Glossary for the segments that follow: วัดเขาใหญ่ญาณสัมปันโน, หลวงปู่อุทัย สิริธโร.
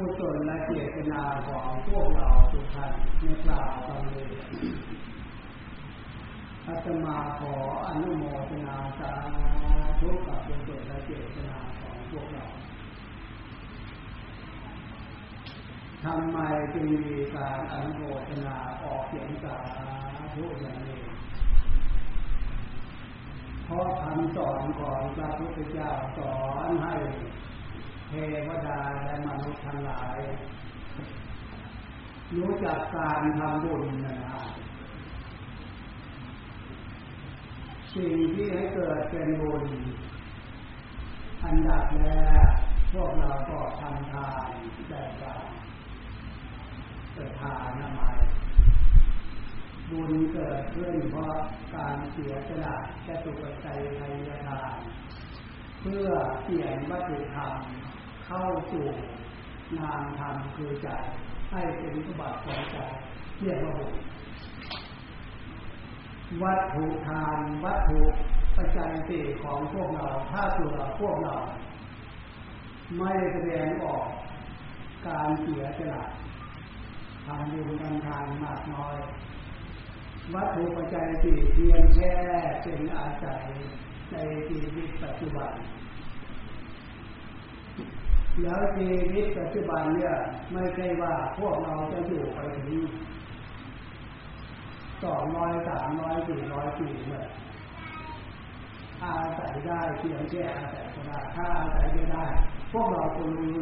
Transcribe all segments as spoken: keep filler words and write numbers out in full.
กุศลและเจตนาของพวกเราทุกท่านในกล่าวตอนนี้อาตมาขออนุโมทนาสาธุกับกุศลและเจตนาของพวกเราทำไมจึงมีการอนุโมทนาออกเสียงสาธุอย่างนี้เพราะคำสอนของพระพุทธเจ้าสอนให้เทวดาและมนุษย์ทั้งหลายรู้จักการทำบุญนะครับสิ่งที่ให้เกิดเป็นบุญอันดับแรกพวกเราก็ทำทานได้บ้างเกิดทานทำไมบุญเกิดขึ้นเพราะการเสียสละแก่สุขใจในทานเพื่อเปลี่ยนวัตถุธรรมเข้าสู่นามธรรมคือใจให้เป็นสมบัติของใจเรียกว่าบุญวัตถุทานวัตถุปัจจัยสี่ของพวกเราถ้าตัวพวกเราไม่แสดงออกการเสียสละทำบุญทำทานมากน้อยวัตถุปัจจัยสี่เพียงแค่เป็นอาศัยในชีวิตปัจจุบันแล้วชีวิตปัจจุบันเนี่ยไม่ใช่ว่าพวกเราจะอยู่ไปถึงสองร้อยสามร้อยสี่ร้อยสี่เนี่ยอาศัยได้เพียงแค่อาศัยธรรมดาถ้าอาศัยไม่ได้พวกเราควรรู้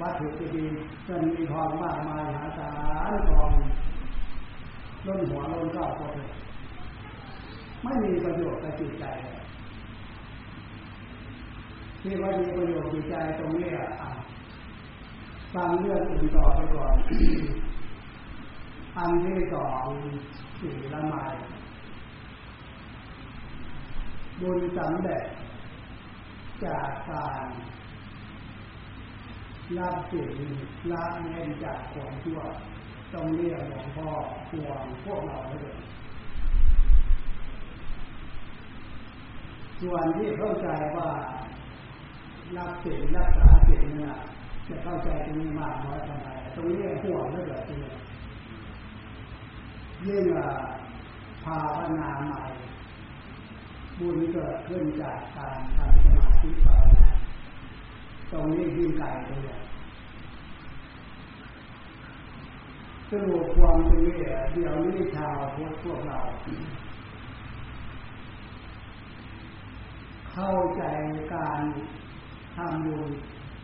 วัตถุจะดีจะมีทองมากมายหาศาลทองล้นหัวล้นเก้าก็เลยไม่มีประโยชน์กับจิตใจที่ว่ามีประโยชน์จิตใจตรงนี้อ่ะฟังเรื่องอื่นต่อไปก่อน อันที่สองศีลใหม่บุญสำเร็จจากการรับศีลละเว้นจากความชั่วตรงนี้หลวงพ่อห่วงพวกเราด้วยส่วนที่เข้าใจว่ารักศีลรักษาศีลเนี่ยจะเข้าใจตรงนี้มากน้อยเท่าไหร่ตรงนี้ห่วงเท่าไหร่ตรงนี้ยิ่งภาวนาใหม่บุญเกิดขึ้นจากการทำสมาธิภาวนาตรงนี้ยิ่งไกลเลยสรุปความตรงนี้เดี๋ยวนี้ชาวพุทธพวกเราเข้าใจการทำบุญ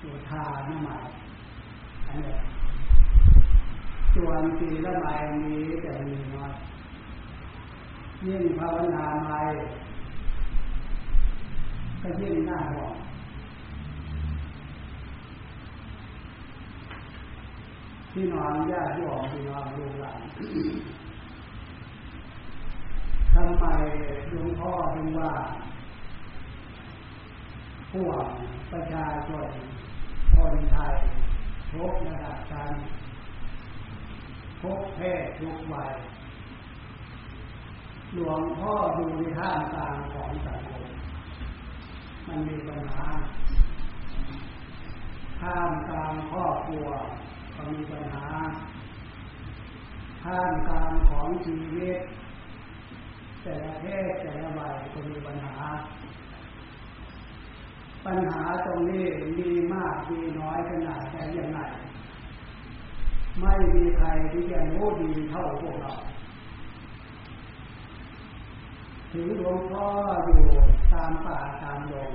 ตัวทานใหม่อันนี้ส่วนศีลใหม่นี้จะมีน้อยยิ่งภาวนาใหม่ก็ยิ่งน่าห่วงที่นอนยากที่ออกที่นอนโรงแรมทำไมหลวงพ่อถึงว่าห่วงประชาชนคนไทยทุกระดับชั้นทุกเพศทุกวัยหลวงพ่อดูในท่ามกลางของสังคมมันมีปัญหาท่ามกลางครอบครัวก็มีปัญหาท่ามกลางของชีวิตแต่ละเพศแต่ละวัยก็มีปัญหาปัญหาตรงนี้มีมากมีน้อยขนาดไหนอย่างไรไม่มีใครที่จะรู้ดีเท่าพวกเราถึงหลวงพ่ออยู่ตามป่าตามดง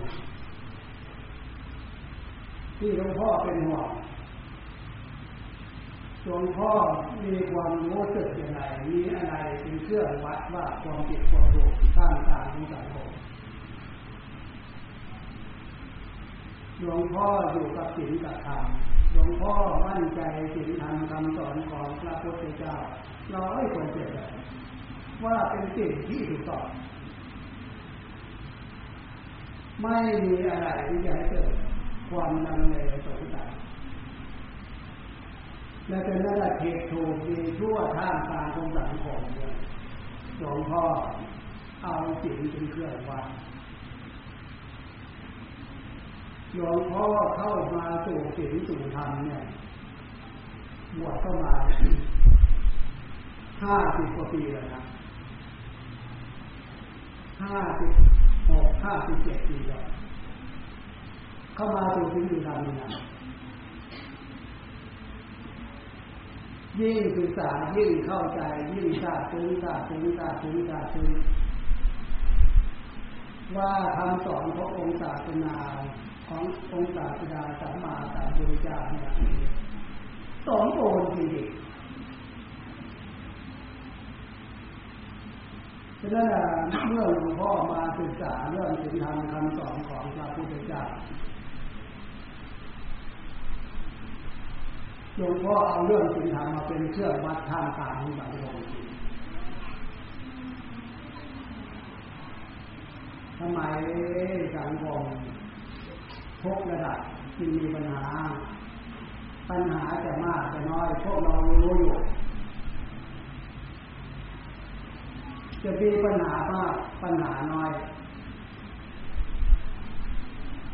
ที่หลวงพ่อเป็นห่วงหลวงพ่อมีความรู้สึกอย่างไรมีอะไรเป็นเครื่องวัดว่าความผิดความถูกต่างต่างของสังคมหลวงพ่ออยู่กับศีลกับธรรมหลวงพ่อมั่นใจศีลธรรมคำสอนของพระพุทธเจ้าร้อยเปอร์เซ็นต์ว่าเป็นสิ่งที่ถูกต้องไม่มีอะไรที่จะให้เกิดความลังเลสงสัยและเป็นระดับเหตุถูกดีทั่วท่ามกลางของสังคมหลวงพ่อเอาศีลเป็นเครื่องวัด โยมเพราะว่าเข้ามาสู่ศีลสู่ธรรมเนี่ยบวชเข้ามาห้าสิบกว่าปีแล้วนะห้าสิบหกห้าสิบเจ็ดปีแล้วเข้ามาสู่ศีลสู่ธรรมนะยิ่งศึกษายิ่งเข้าใจยิ่งทราบซึ้งทราบซึ้งทราบซึ้งทราบซึ้งว่าคำสอนขององค์ศาสนาขององค์ศาสดาสัมมาสัมพุทธเจ้าเนี่ยสมบูรณ์จริงๆฉะนั้นเมื่อหลวงพ่อมาศึกษาเรื่องศีลธรรมคำสอนของพระพุทธเจ้าหลวงพ่อเอาเรื่องศีลธรรมมาเป็นเครื่องวัดท่ามกลางของสังคมทำไมสังคมพวกระดับที่มีปัญหาปัญหาจะมากจะน้อยพวกเรารู้อยู่จะมีปัญหามากปัญหาน้อย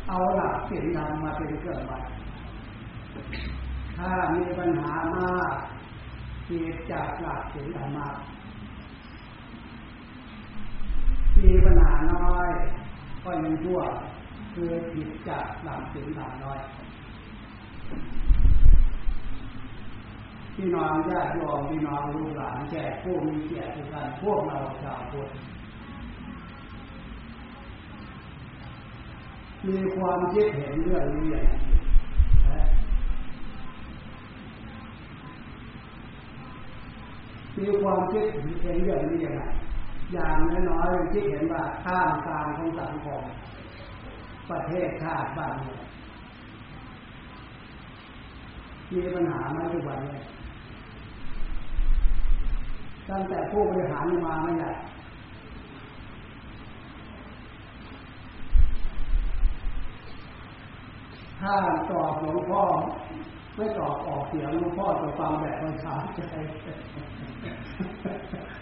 เอาหลักศีลธรรมมาเป็นเครื่องวัดถ้ามีปัญหามากเกิดจากหลักศีลธรรมมีปัญหาน้อยก็ยังชั่วคือผิดจากหลักศีลธรรมน้อยพี่น้องญาติโยมพี่น้องลูกหลานแจกผู้มีเกียรติทุกท่านพวกเราชาวพุทธมีความคิดเห็นเรื่องนี้อย่างไรมีความคิดเห็นเรื่องนี้อย่างไรอย่างน้อยๆที่เห็นว่าข้ามกลางของสังคมประเทศชาติบ้านเมืองมีปัญหามาทุกวันเลยตั้งแต่ผู้บริหารมาไม่ได้ถ้าตอบหลวงพ่อไม่ตอบออกเสียงหลวงพ่อจะฟังแบบภาษาใจ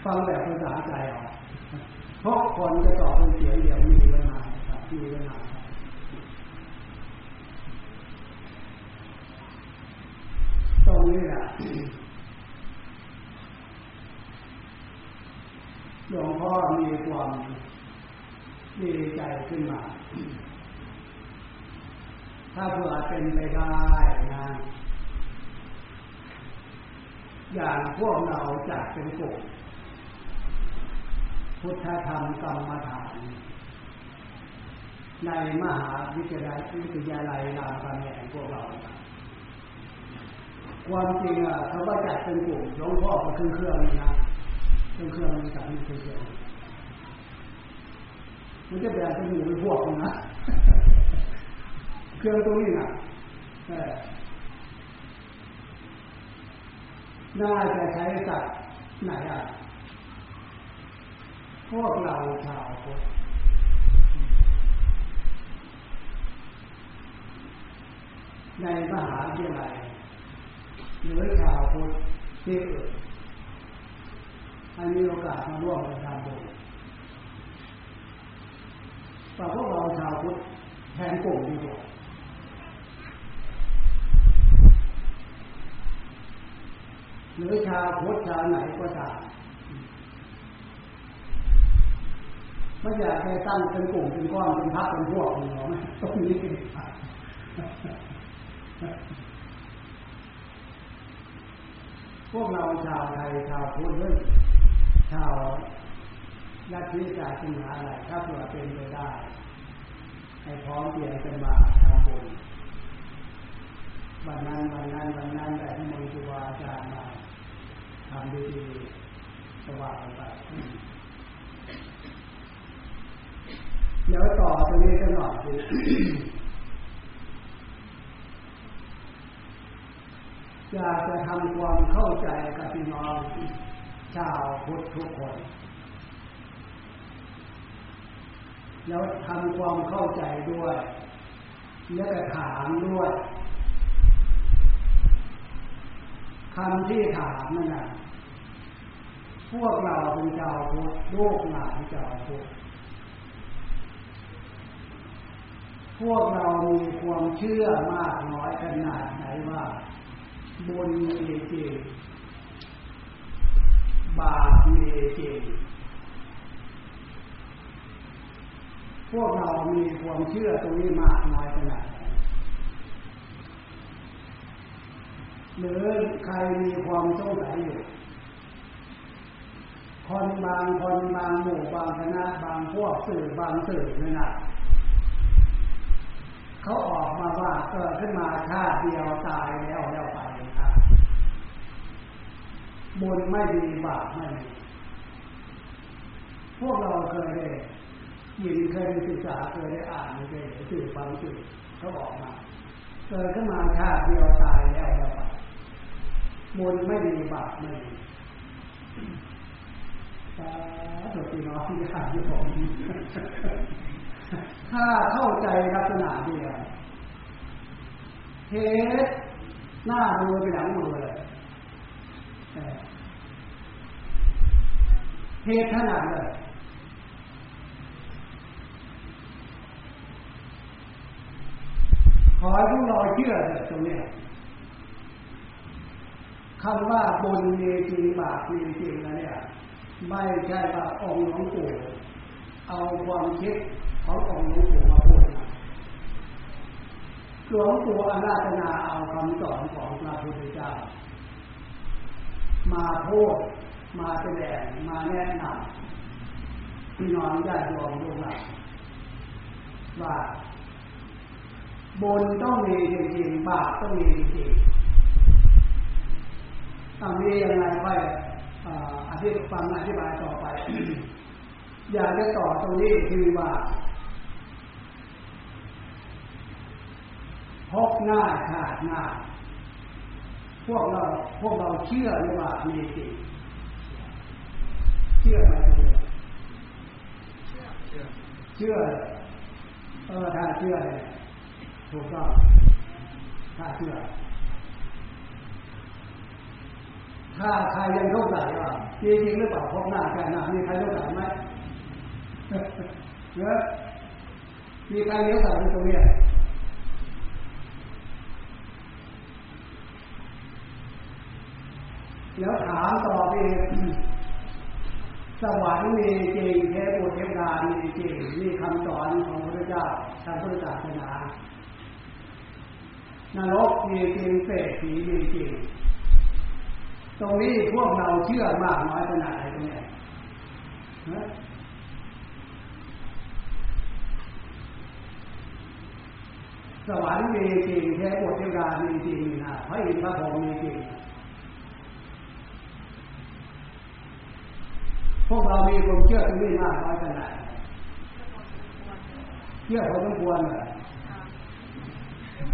ฟังแบบภาษาใจออกเพราะคนจะตอบเป็นเสียงเดียวมีปัญหาครับมีปัญหาตรงนี้อ่ะหลวงพ่อมีความดีใจขึ้นมาถ้าเผื่อเป็นไปได้นะอย่างพวกเราจัดเป็นกลุ่มพุทธธรรมกรรมฐานในมหาวิทยาลัยวิทยาลัยรามคำแหงพวกเราความจริงอ่ะเขาว่าจัดเป็นกลุ่มหลวงพ่อก็ขึ้นเครื่องนี่นะขึ้นเครื่องมีจัดมีเครื่องมันจะเป็นอะไรหมู่เป็นพวกนะเครื่องตรงนี้นะน่าจะใช้ศัพท์ไหนอ่ะพวกเราชาวพุทธในมหาวิทยาลัยหรือชาวพุทธที่อื่นให้มีโอกาสมาร่วมกันทำบุญแต่พวกเราชาวพุทธแทนกลุ่มดีกว่าหรือชาวพุทธชาวไหนก็ตามไม่อยากให้ตั้งเป็นกลุ่มเป็นก้อนเป็นพักเป็นพวกของเราตรงนี้เป็นขาดพวกเราชาวไทยชาวพุทธหรือชาวลัทธิศาสนาอะไรถ้าเผื่อเป็นไปได้ให้พร้อมเปลี่ยนเป็นบาตรทำบุญวันนั้นวันนั้นวันนั้นแต่ที่มีครูบาอาจารย์มาทำดีๆสว่างไปเดี๋ยวต่อตรงนี้กันหน่อยสิอยากจะทำความเข้าใจกับพี่น้องชาวพุทธทุกคนแล้วทำความเข้าใจด้วยแล้วก็ถามด้วยคำที่ถามนั่นน่ะพวกเราเป็นชาวพุทธโลกหลานชาวพุทธ พวกเรามีความเชื่อมากน้อยขนาดไหนว่าบุญมีจริงบาปมีจริงพวกเรามีความเชื่อตรงนี้มากน้อยขนาดไหนหรือใครมีความสงสัยอยู่คนบางคนบางหมู่บางคณะบางพวกสื่อบางสื่อนั่นแหละเขาออกมาว่าเกิดขึ้นมาชาติเดียวตายแล้วแล้วไปนะครับบุญไม่ดีบาปไม่ดีพวกเราเคยได้ยินเคยศึกษาเคยได้อ่านเคยได้สื่อฟังสื่อเขาบอกมาเกิดขึ้นมาชาติเดียวตายแล้วแล้วไปบุญไม่ดีบาปไม่ดีสาธุพี่น้องที่ถามที่ผมถ้าเข้าใจลักษณะเดียวเทสหน้ามือไปหลังมือเลยเทสขนาดเลยขอให้พวกเราเชื่อเลยตรงนี้คำว่าบุญมีจริงบาปมีจริงนะเนี่ยไม่ใช่ว่าองค์หลวงปู่เอาความคิดขององค์หลวงปู่มาพูดนะหลวงปู่อาราธนาเอาคำสอนของพระพุทธเจ้ามาพูดมาแสดงมาแนะนำพี่น้องญาติโยมทุกท่านว่าบุญต้องมีจริงบาปต้องมีจริงทำได้ยังไงไปอธิบายฟังอธิบายต่อไป อยากจะต่อตรงนี้คือว่าพบหน้าขาดหน้าพวกเราพวกเราเชื่อหรือว่ามีจริงเชื่อไหมเชื่อเชื่อเชื่อเออถ้าเชื่อเนี่ยถูกต้องถ้าเชื่อถ้าใครยังเข้าใจว่าจริงจริงหรือเปล่าพบหน้ากันนะมีใครเข้าใจไหมเยอะมีใครเข้าใจตรงนี้แล้วถามต่อไปสวรรค์มีจริงเทพบุตรเทพดามีจริงมีคำสอนของพระพุทธเจ้าทางพุทธศาสนานรกมีจริงเศรษฐีมีจริงตรงนี้พวกเราเชื่อมากน้อยขนาดไหนตรงนี้สวรรค์มีจริงเทพบุตรเทพดามีจริงนะพระอินทร์พระพรหมมีจริงพวกเรามีความเชื่อตรงนี้มากน้อยขนาดไหนเชื่อพอสมควรเหรอ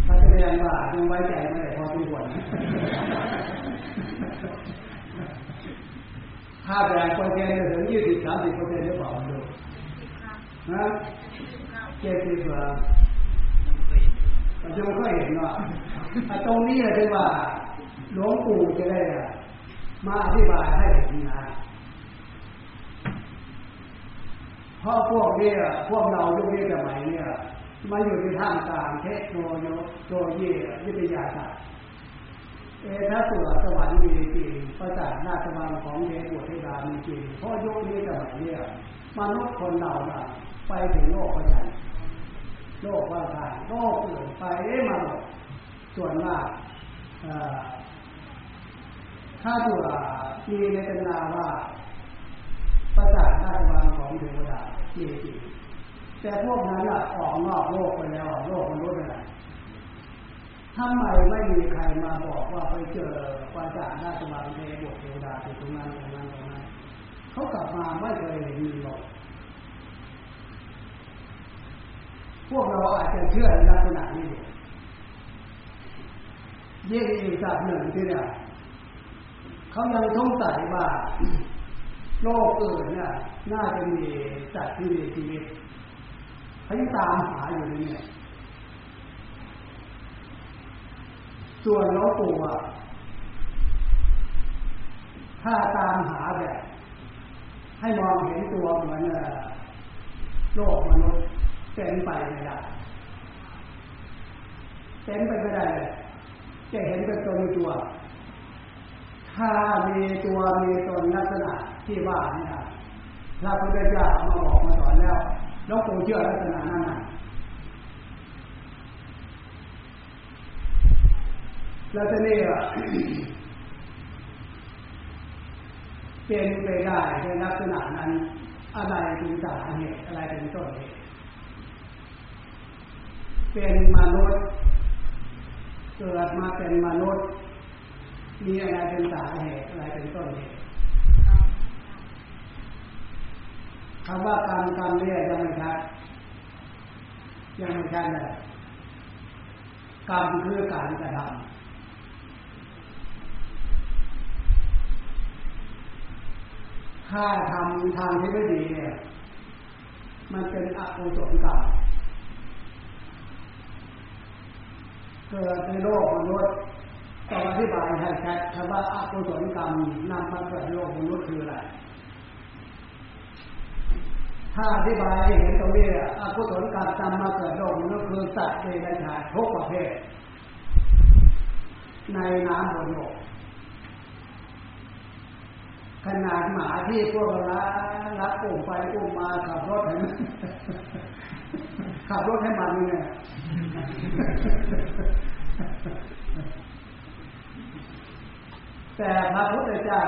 ถ้าจะเรียนว่ายังไว้ใจไม่ได้พอสมควรถ้าแบ่งคนเก่งถึงยี่สิบสามสิบคนเก่งหรือเปล่าดูนะเจ็ดสิบกว่าเราจะไม่ค่อยเห็นว่าตรงนี้เลยว่าหลวงปู่จะได้มาอธิบายให้เห็นนะเพราะพวกนี้พวกเรายุคนี้สมัยนี้มาอยู่ในท่ามกลางเทคโนโลยีวิทยาศาสตร์เอถ้าส่วนสวรรค์มีจริงประจักษ์หน้าสวรรค์ของเทพบุตรเทพดามีจริงเพราะยุคนี้สมัยนี้มนุษย์คนเราน่ะไปถึงโลกประจันโลกว่าทางโลกอื่นไปได้มาหมดส่วนมากถ้าส่วนมีในตำนานว่าประจักษ์หน้าสวรรค์ของเทพบุตรเทพดามีจริงแต่พวกนั้นน่ะออกนอกโลกไปแล้วโลกมนุษย์อะไรทำไมไม่มีใครมาบอกว่าไปเจอพระอาจารย์ราชบัณฑิตในบทเทวดาที่ตรงนั้นตรงนั้นตรงนั้นเขากลับมาไม่เคยเห็นมีหรอกพวกเราอาจจะเชื่อในลักษณะนี้เยี่ยงอีกจากหนึ่งที่เนี่ยเขายังสงสัยว่าโลกอื่นเนี่ยน่าจะมีสัตว์ที่มีชีวิตเขายังตามหาอยู่นี่เนี่ยส่วนหลวงปู่อ่ะถ้าตามหาแบบให้มองเห็นตัวเหมือนโลกมนุษย์เป็นไปไม่ได้ เป็นไปไม่ได้จะเห็นเป็นตัวมีตัวถ้ามีตัวมีตนลักษณะที่ว่านี่นะพระพุทธเจ้ามาบอกมาสอนแล้วแล้วคงเชื่อลักษณะนั้นนะแล้วจะนี่ว่าเป็นไปได้ในลักษณะนั้นอะไรถึงสาเหตุอะไรถึงต้นเหตุเป็นมนุษย์เกิดมาเป็นมนุษย์มีอะไรเป็นสาเหตุอะไรเป็นต้นเหตุคำว่ากรรมกรรมเนี่ยยังไม่ชัดยังไม่ชัดเลยกรรมคือการกระทำถ้าทำทางที่ไม่ดีเนี่ยมันเป็นอกุศลกรรมเกิดในโลกมนุษย์ต่ออธิบายให้ชัดคำว่าอกุศลกรรมนำมาเกิดในโลกมนุษย์คืออะไรถ้าอธิบายเห็นตรงนี้อกุศลกรรมนำมาเกิดโลกมนุษย์คือสัตว์เดรัจฉานทุกประเภทในน้ำบนโลกขนาดหมาที่พวกเราลักโป่งไปโป่งมาขับรถให้มันขับรถให้มันเนี่ยแต่พระพุทธเจ้า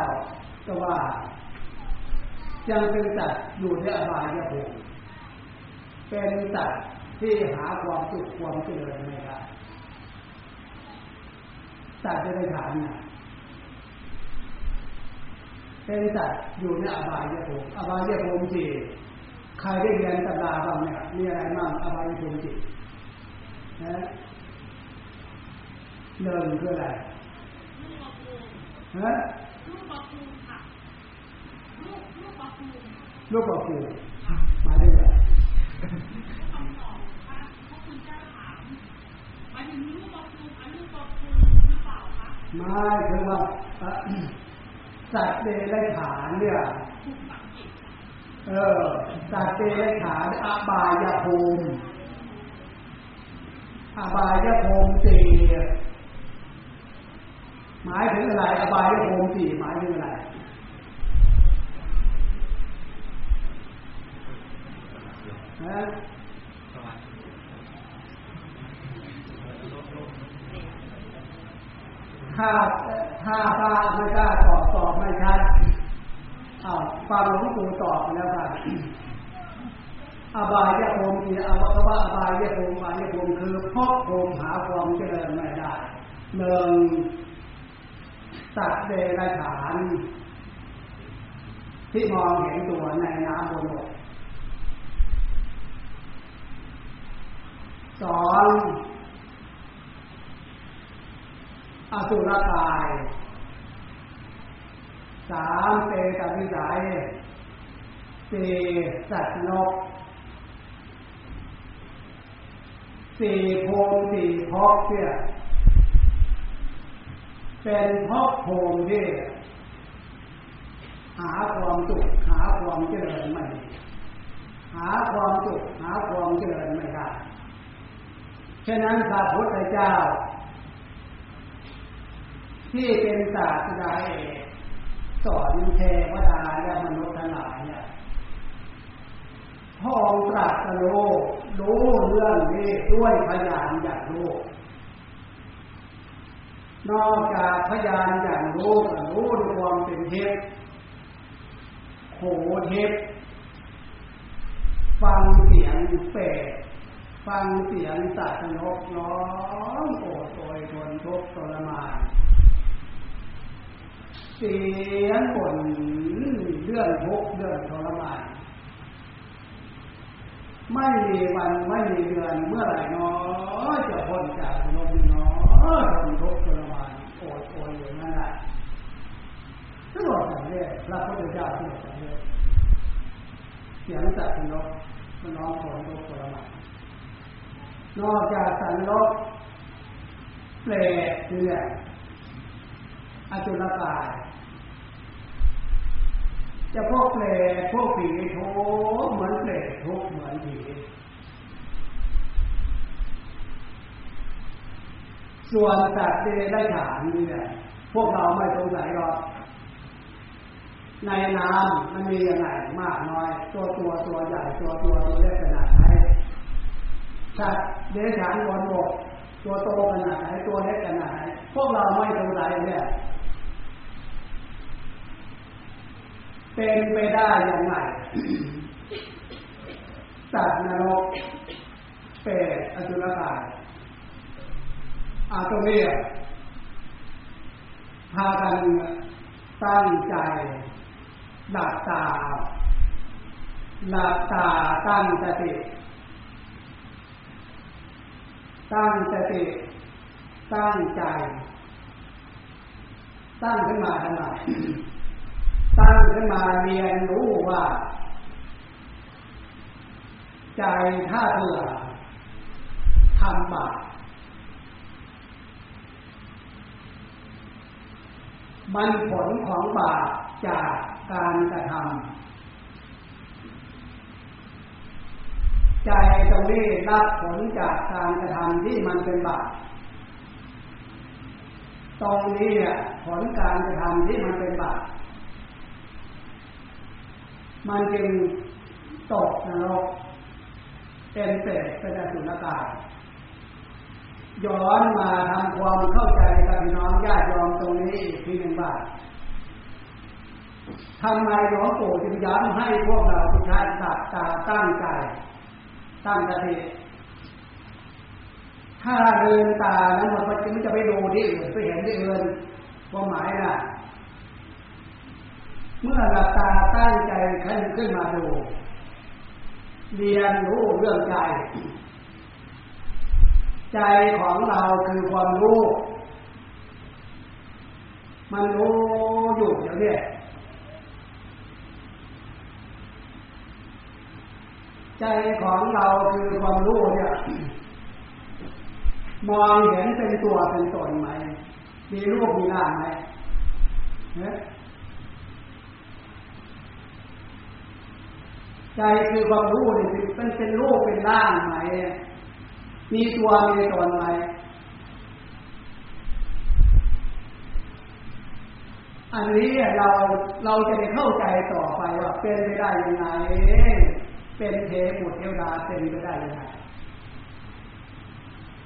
ก็ว่ายังเป็นสัตว์อยู่ในอบายภูมิเป็นสัตว์ที่หาความสุขความเจริญไม่ได้สัตว์จะได้ฐานน่ะเป็นสัตว์อยู่ในอบายภูมิอบายภูมิจิตใครได้เรียนตำราบ้างเนี่ยมีอะไรบ้างอบายภูมิจิตนะเรื่องคืออะไรฮะรูปประภูมิค่ะรูปรูปประภูมิรูปประภูมิมาได้เลยคำตอบค่ะพระคุณเจ้าถามมาถึงรูปประภูมิอรูปประภูมิหรือเปล่าคะไม่คือว่าสัตว์เดรัจฉานเนี่ยเออสัตว์เดรัจฉานอบายภูมิอบายภูมิสี่หมายถึงอะไรอบายภูมิสี่หมายถึงอะไรฮะถ้าถ้าพระไม่กล้าตอบตอบไม่ชัดอ้าวฟังหลวงปู่ตอบแล้วกันอบายภูมิที่อบายว่าอบายภูมิอบายภูมิคือพบภูมิหาความเจริญไม่ได้หนึ่งสัตว์เดรัจฉานที่มองเห็นตัวในน้ำบนบกสองอสุรกายสามเตตวิสัยสี่สัตว์นกสี่โพมสี่พกเนี่ยเป็นพกโพมที่หาความสุขหาความเจริญไม่หาความสุขหาความเจริญไม่ได้ฉะนั้นพระพุทธเจ้าที่เป็นศาสดาเอกสอนเทวดาและมนุษย์ทั้งหลายเนี่ยพระองค์ตรัสรู้รู้เรื่องนี้ด้วยพยานอย่างรู้นอกจากพยานอย่างรู้ก็รู้ด้วยความเป็นเทพโหเทพฟังเสียงเป็ดฟังเสียงสัตว์นกร้องโอดโอยทนทุกข์ทรมานเสียงบ่นเรื่องทุกข์เรื่องทรมานไม่มีวันไม่มีเดือนเมื่อไหร่เนาะจะพ้นจากทุกข์เนาะทนทุกข์ทรมานโอดโอยอยู่นั่นแหละตลอดสำเร็จพระพุทธเจ้าตลอดสำเร็จเสียงสัตว์นกมันร้องโอดโอยทรมานนอกจากสัตว์นกเปรตเนี่ยอสุรกายจะพวกเปรตพวกผีโถเหมือนเปรตทุกเหมือนผี ส่วนสัตว์เดรัจฉานนี่แหละพวกเราไม่สงสัยหรอกในน้ำมันมีอย่างไรมากน้อยตัวตัวตัวใหญ่ตัวตัวตัวเล็กขนาดไหนสัตว์เดรัจฉานบนบกตัวโตขนาดไหนตัวเล็กขนาดไหนพวกเราไม่สงสัยเนี่ยเป็นไปได้อย่างไรสัตว์นรกเปรตอสุรกายอาตมีพากันตั้งใจหลับตาหลับตาตั้งสติตั้งสติตั้งใจตั้งขึ้นมาทำไมตั้งขึ้นมาเรียนรู้ว่าใจถ้าเผื่อทำบาปมันผลของบาปจากการกระทำใจตรงนี้รับผลจากการกระทำที่มันเป็นบาปตรงนี้ผลการกระทำที่มันเป็นบาปมันจึงตกนรกเป็นเปรตเป็นอสุรกายย้อนมาทำความเข้าใจกับพี่น้องญาติโยมตรงนี้อีกทีหนึ่งว่าทำไมหลวงปู่จึงย้ำให้พวกเราทุกท่านหลับตาตั้งใจตั้งสติถ้าเดินตาแล้วมันจะไม่จะไปดูที่อื่นไปเห็นที่อื่นความหมายน่ะเมื่อหลับตาตั้งใจขึ้นขึ้นมาดูเรียนรู้เรื่องใจใจของเราคือความรู้มันรู้อยู่อย่างนี้ใจของเราคือความรู้เนี่ยมองเห็นเป็นตัวเป็นตนไหมมีรูปมีร่างไหมเนี่ยใจคือความรู้นี่เป็นเป็นรูปเป็นร่างไหมมีตัวมีตนไหมอันนี้เราเราจะได้เข้าใจต่อไปว่าเป็นไปได้ยังไงเป็นเทพุเทวดาเป็นไปได้ยังไง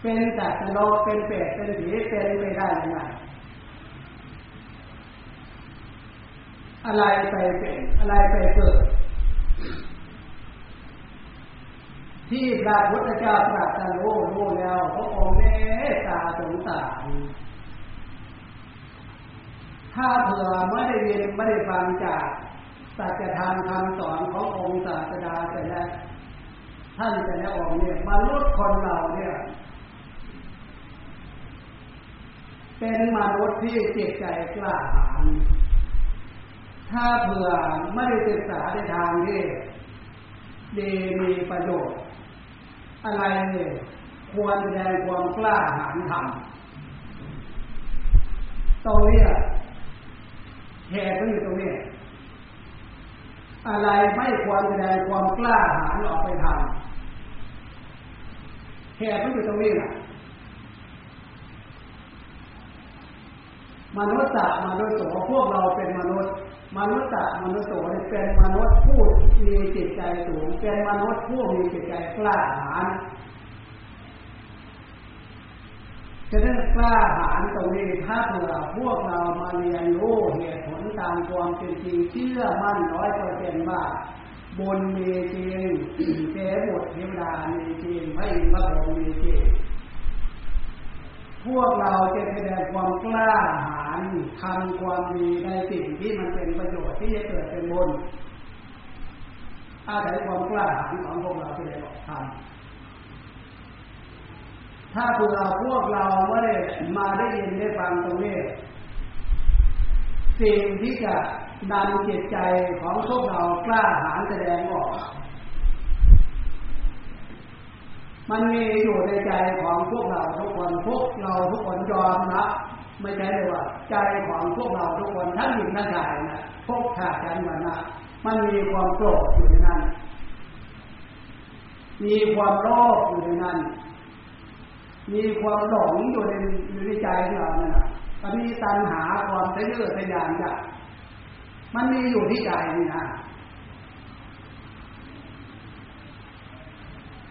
เป็นสัตว์นรกเป็นเปรตเป็นผีเป็นไปได้ยังไงอะไรไปเป็นอะไรไปเกิดที่พระพุทธเจ้าตรัสรู้รู้แล้วพระองค์เมตตาสงสารถ้าเผื่อไม่ได้เรียนไม่ได้ฟังจากสัจธรรมคำสอนขององค์ศาสดาแต่ละท่านแต่ละองค์เนี่ยมนุษย์คนเราเนี่ยเป็นมนุษย์ที่จิตใจกล้าหาญถ้าเผื่อไม่ได้ศึกษาในทางที่ดีมีประโยชน์อะไรเนี่ยควรแสดงความกล้าหาญทำตรงนี้แห่ก็อยู่ตรงนี้อะไรไม่ควรแสดงความกล้าหาญออกไปทำแห่ก็อยู่ตรงนี้นะมนุษย์สัตว์มนุษย์โสพวกเราเป็นมนุษย์มนุษย์สัตว์มนุษย์โสเป็นมนุษย์ผู้มีจิตใจสูงเป็นมนุษย์ผู้มีจิตใจกล้าหาญฉะนั้นกล้าหาญตรงนี้ถ้าเผื่อพวกเรามาเรียนรู้เหตุผลตามความเป็นจริงเชื่อมั่นร้อยเปอร์เซ็นต์ว่าบุญมีจริงเทวดาเทวดามีจริงพระอินทร์พระพรหมมีจริงพวกเราจะแสดงความกล้าหาญทำความดีในสิ่งที่มันเป็นประโยชน์ที่จะเกิดเป็นบุญอาศัยความกล้าหาญของพวกเราแสดงออกทำถ้าพวกเราพวกเราไม่ได้มาได้ยินได้ฟังตรงนี้สิ่งที่จะนำจิตใจของพวกเรากล้าหาญแสดงออกมันมีอยู่ในใจของพวกเราทุกคนพวกเราทุกคนยอมนะไม่ใช่เลยว่าใจของพวกเราทุกคนทั้งหญิงทั้งชายนะพวกขาดกันมานะมันมีความโกรธอยู่ในนั้นมีความโลภอยู่ในนั้น มีความหลงอยู่ในอยู่ในใจของเราเนี่ยนะมันมีตัณหาความทะเยอทะยานเนี่ยมันมีอยู่ที่ใจนี่นะ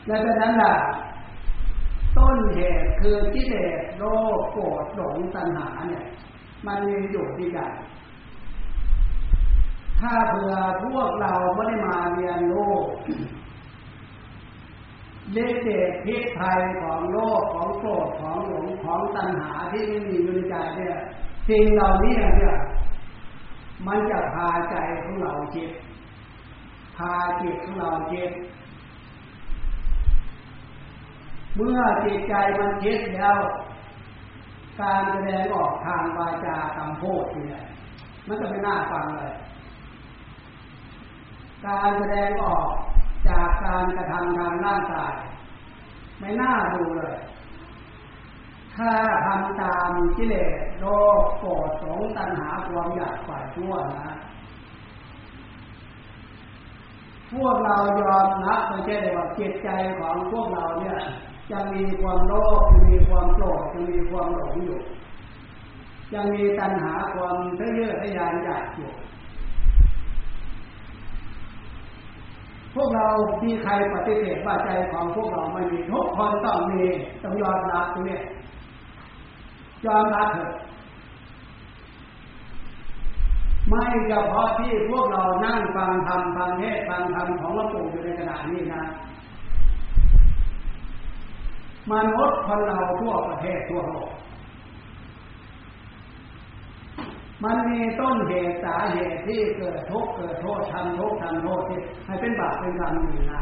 และดังนั้นล่ะต้นเหตุคือกิเลสโลภโกรธหลงตัณหาเนี่ยมันมีอยู่ที่ใจถ้าเผื่อพวกเราไม่ได้มาเรียนโลกเล็กเด็กพิษภัยของโลกของโกรธของหลงของตัณหาที่ไม่มีอยู่ในใจเนี่ยสิ่งเหล่านี้เนี่ยมันจะพาใจของเราเจ็บพาจิตของเราเจ็บเมื่อจิตใจมันเจ็บแล้วการแสดงออกทางวาจาคำพูดเนี่ยมันจะไม่น่าฟังเลยการแสดงออกจากการกระทำทางร่างกายไม่น่าดูเลยถ้าทำตามกิเลสโลภโกรธหลงตัณหาความอยากฝ่ายชั่วนะพวกเรายอมรับไม่ใช่ว่าจิตใจของพวกเราเนี่ยยังมีความโลภยังมีความโกรธยังมีความหลงอยู่ยังมีตัณหาความทะเยอทะยานอยากอยู่พวกเรามีใครปฏิเสธว่าใจของพวกเราไม่มีทุกคนต้องมีต้องยอมรับตรงนี้ยอมรับเถอะไม่เฉพาะที่พวกเรานั่งฟังธรรมฟังเทศน์ฟังธรรมของหลวงปู่อยู่ในขณะนี้นะมนุษย์คนเราทั่วประเทศทั่วโลกมันมีต้นเหตุสาเหตุที่เกิดทุกข์เกิดโทษทำทุกข์ทำโทษที่ให้เป็นบาปเป็นกรรมอยู่นะ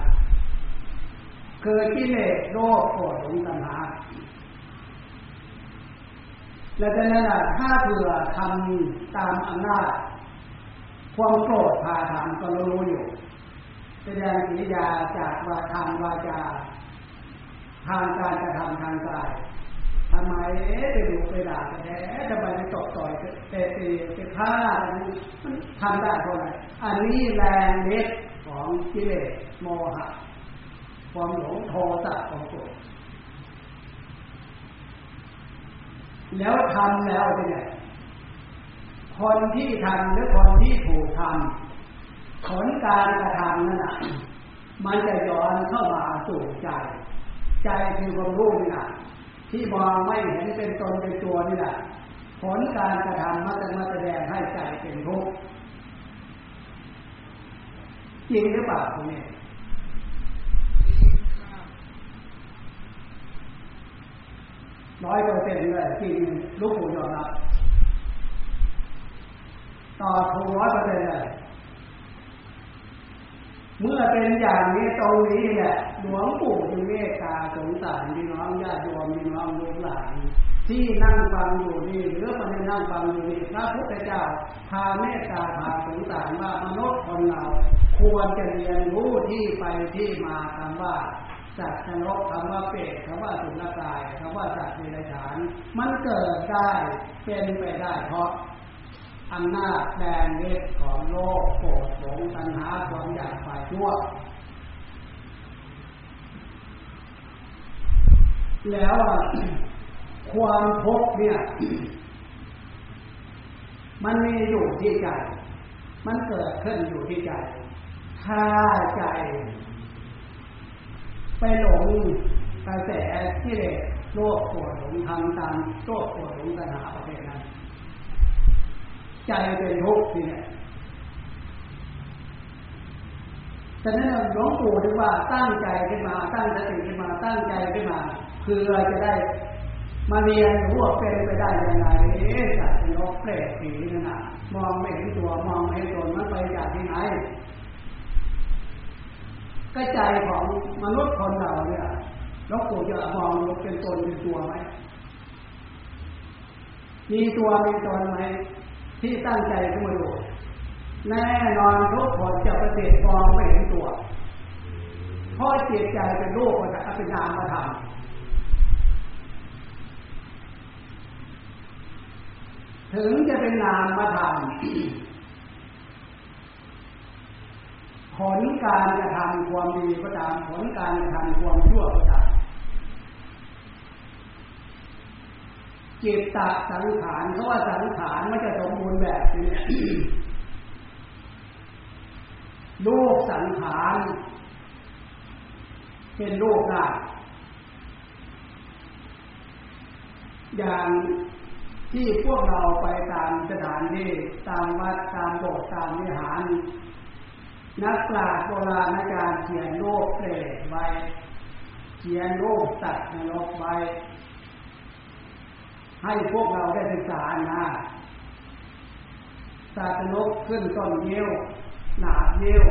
เกิดกิเลสโลภโกรธหลงตัณหาและดังนั้นถ้าเผื่อทำตามอำนาจความโกรธพาทำก็รู้อยู่แสดงกิริยาจากวาทางวาจาทางการกระทำทางกายทำไมไปดูไปด่าไปแหนทำไมไปตบต่อยเตะตีไปฆ่ามันทำได้เพราะอะไรอันนี้แรงเล็กของกิเลสโมหะความหลงโทสะความโกรธแล้วทำแล้วเป็นไงคนที่ทำหรือคนที่ถูกทำผลการกระทำนั้นน่ะมันจะย้อนเข้ามาสู่ใจใจคือความรู้นี่น่ะที่มองไม่เห็นเป็นตนเป็นตัวนี่แหละผลการกระทำมันจะมาแสดงให้ใจเป็นทุกข์จริงหรือเปล่าคุณเนี่ยร้อยเปอร์เซ็นต์เลยจริงลูกปู่ยอมรับต่อถูกร้อยเปอร์เซ็นต์เลยเมื่อเป็นอย่างนี้ตรงนี้เนี่ยหลวงปู่มีเมตตาสงสารพี่น้องญาติโยมพี่น้องลูกหลานที่นั่งฟังอยู่นี่หรือคนที่นั่งฟังอยู่นี่พระพุทธเจ้าพาเมตตาพาสงสารว่ามนุษย์คนเราควรจะเรียนรู้ที่ไปที่มาคำว่าสัตว์นรกคำว่าเปรตคำว่าสุรกายคำว่าสัตว์เดรัจฉานมันเกิดได้เป็นไปได้เพราะอำนาจแรงเล็กของโลภโกรธหลงตัณหาความอยากฝ่ายชั่วแล้วความทุกข์เนี่ยมันมีอยู่ที่ใจมันเกิดขึ้นอยู่ที่ใจถ้าใจไปหลงกระแสที่เรียกโลภโกรธหลงทำตามโลภโกรธหลงตัณหาประเภทนั้นใจเป็นทุกข์นี่แหละแต่นั้นหลวงปู่ที่ว่าตั้งใจขึ้นมาตั้งสติขึ้นมาตั้งใจขึ้นมาเพื่อจะได้มาเรียนรู้ว่าเป็นไปได้ยังไงจากนกเปรตผีนั่นน่ะมองไม่เห็นตัวมองไม่เห็นตนมันไปจากที่ไหนก็ใจของมนุษย์คนเราเนี่ยหลวงปู่จะมองว่าเป็นตนเป็นตัวไหมมีตัวมีตนไหมที่ตั้งใจขึ้นมาดูแน่นอนทุกคนจะประเสริฐมองไม่เห็นตัวเพราะจิตใจเป็นโลกมันจะเป็นนามธรรมถึงจะเป็นนามธรรมผลการกระทำความดีก็ตามผลการกระทำความชั่วก็ตาม เจตสังขารเพราะว่าสังขารมันจะสมบูรณ์แบบนี้โลกสังขารเป็นโลกได้อย่างที่พวกเราไปตามสถานที่ตามวัดตามโบสถ์ตามวิหารนักปราชญ์โบราณอาจารย์เขียนโลกเปรตไว้เขียนโลกสัตว์นรกไว้ให้พวกเราได้ศึกษานะสัตว์นรกขึ้นต้นเยี่ยวหนาเยี่ยว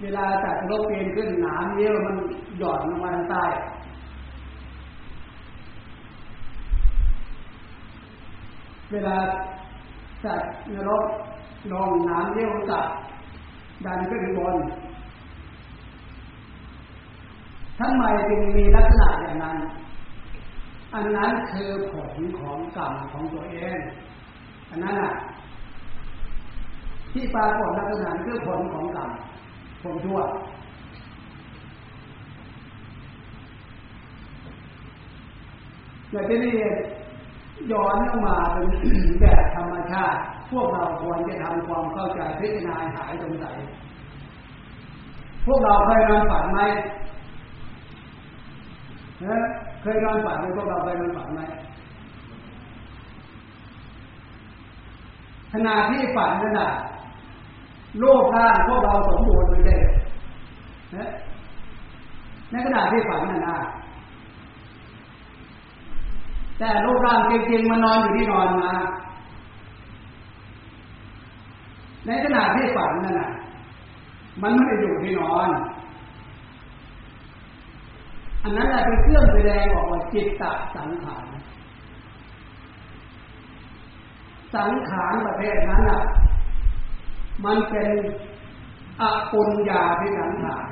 เวลาสัตว์นรกเปลี่ยนขึ้นหนาเยี่ยวมันหย่อนลงมาใต้เวลาสัตว์นรกลงน้ำเยี่ยวสัตว์ดันขึ้นบนทำไมจึงมีลักษณะอย่างนั้นอันนั้นคือผลของกรรมของตัวเองอันนั้นน่ะที่ปรากฏลักษณะคือผลของกรรมผลชั่วและที่นี่ย้อนลงมาเป็นแบบธรรมชาติพวกเราควรจะทำความเข้าใจพิจารณาหายสงสัยพวกเราเคยนอนฝันไหมนะเคยนอนฝันไหมพวกเราเคยนอนฝันไหมขณะที่ฝันนั่นน่ะโลกร่างพวกเราสมบูรณ์เลยได้นะในขณะที่ฝันนั่นน่ะแต่รูปร่างจริงๆมันนอนอยู่ที่นอนมาในขณะที่ฝันนั่นน่ะมันไม่ได้อยู่ที่นอนอันนั้นแหละเป็นเครื่องแสดงออกว่าจิตตสังขารสังขารประเภทนั้นน่ะมันเป็นอปุญญาภิสังขาร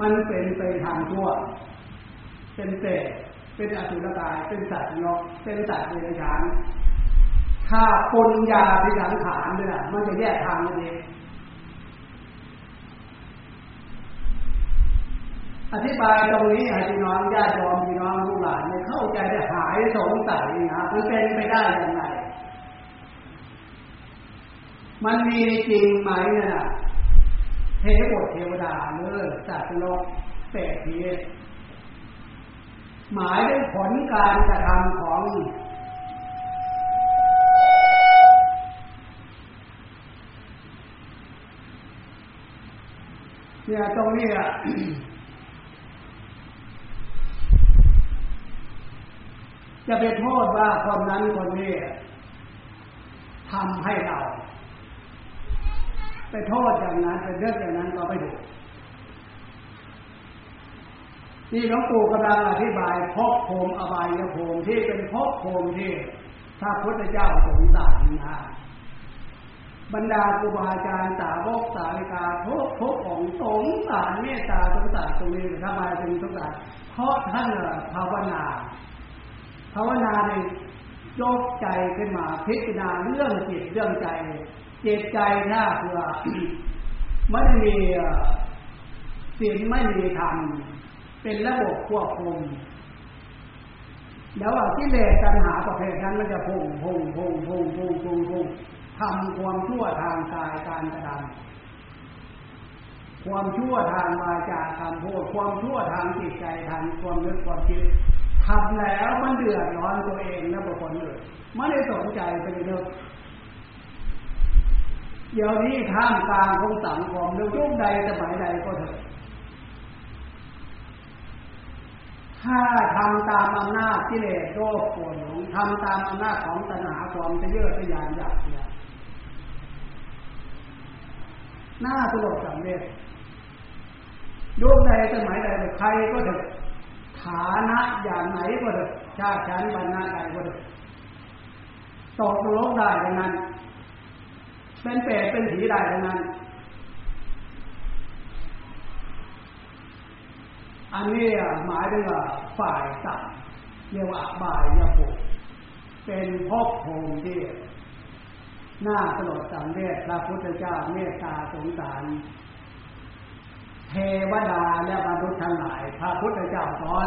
มันเป็นไปทางชั่วเป็นเปรตเป็นอสุรกายเป็นสัตว์นรกเป็นสัตว์เดรัจฉานถ้าปุญญาภิสังขารเนี่ยมันจะแยกทางกันเองอธิบายตรงนี้ให้พี่น้องญาติโยมพี่น้องลูกหลานเนี่ยเข้าใจได้หายสงสัยนะมันเป็นไปได้ยังไงมันมีจริงไหมเนี่ยเทพเทวดาหรือสัตว์นรกเปรตผีหมายถึงผลการกระทำของเนี่ยตรงนี้อ่ะจะไปโทษว่าคนนั้นคนนี้ทำให้เราไปโทษอย่างนั้นไปเลือกอย่างนั้นเราไม่ถูกที่หลวงปู่กำลังอธิบายภพภูมิอบายภูมิที่เป็นภพภูมิที่พระพุทธเจ้าทรงตรัสนะบรรดาครูบาอาจารย์สาวกสาวิกาทุกทุกองค์สงสารเมตตาสงสารตรงนี้ทำไมถึงสงสารเพราะท่านภาวนาภาวนาในยกใจขึ้นมาพิจารณาเรื่องจิตเรื่องใจเจตใจหน้าเพื่อไม่มีศีลไม่มีธรรมเป็นระบบควบคุมแล้วว่ากิเลสตัณหาประเภทนั้นมันจะพุ่งพุ่งพุ่งพุ่งพุ่งพุ่งพุ่งทำความชั่วทางกายการกระทำความชั่วทางวาจาคำพูดความชั่วทางจิตใจทางความนึกความคิดทำแล้วมันเดือดร้อนตัวเองและบุคคลอื่นไม่ได้สนใจไปเลยเดี๋ยวนี้ท่ามกลางของสังคมยุคใดสมัยใดก็เถอะถ้าทำตามอำนาจกิเลสโลภโกรธหลงทำตามอำนาจของตัณหาความทะเยอทะยานอยากเนี่ยหน้าตลกสำเร็จยุคใดสมัยใดใครก็เถอะฐานะอย่างไหนก็เถอะชาติชั้นวรรณะใดก็เถอะตกนรกได้ดังนั้นเป็นเปรตเป็นผีได้ดังนั้นอันนี้หมายถึงว่าฝ่ายต่ำเรียกว่าอบายภูมิเป็นภพภูมิที่น่าสลดสังเวชพระพุทธเจ้าเมตตาสงสารเทวดาและมนุษย์ทั้งหลายพระพุทธเจ้าสอน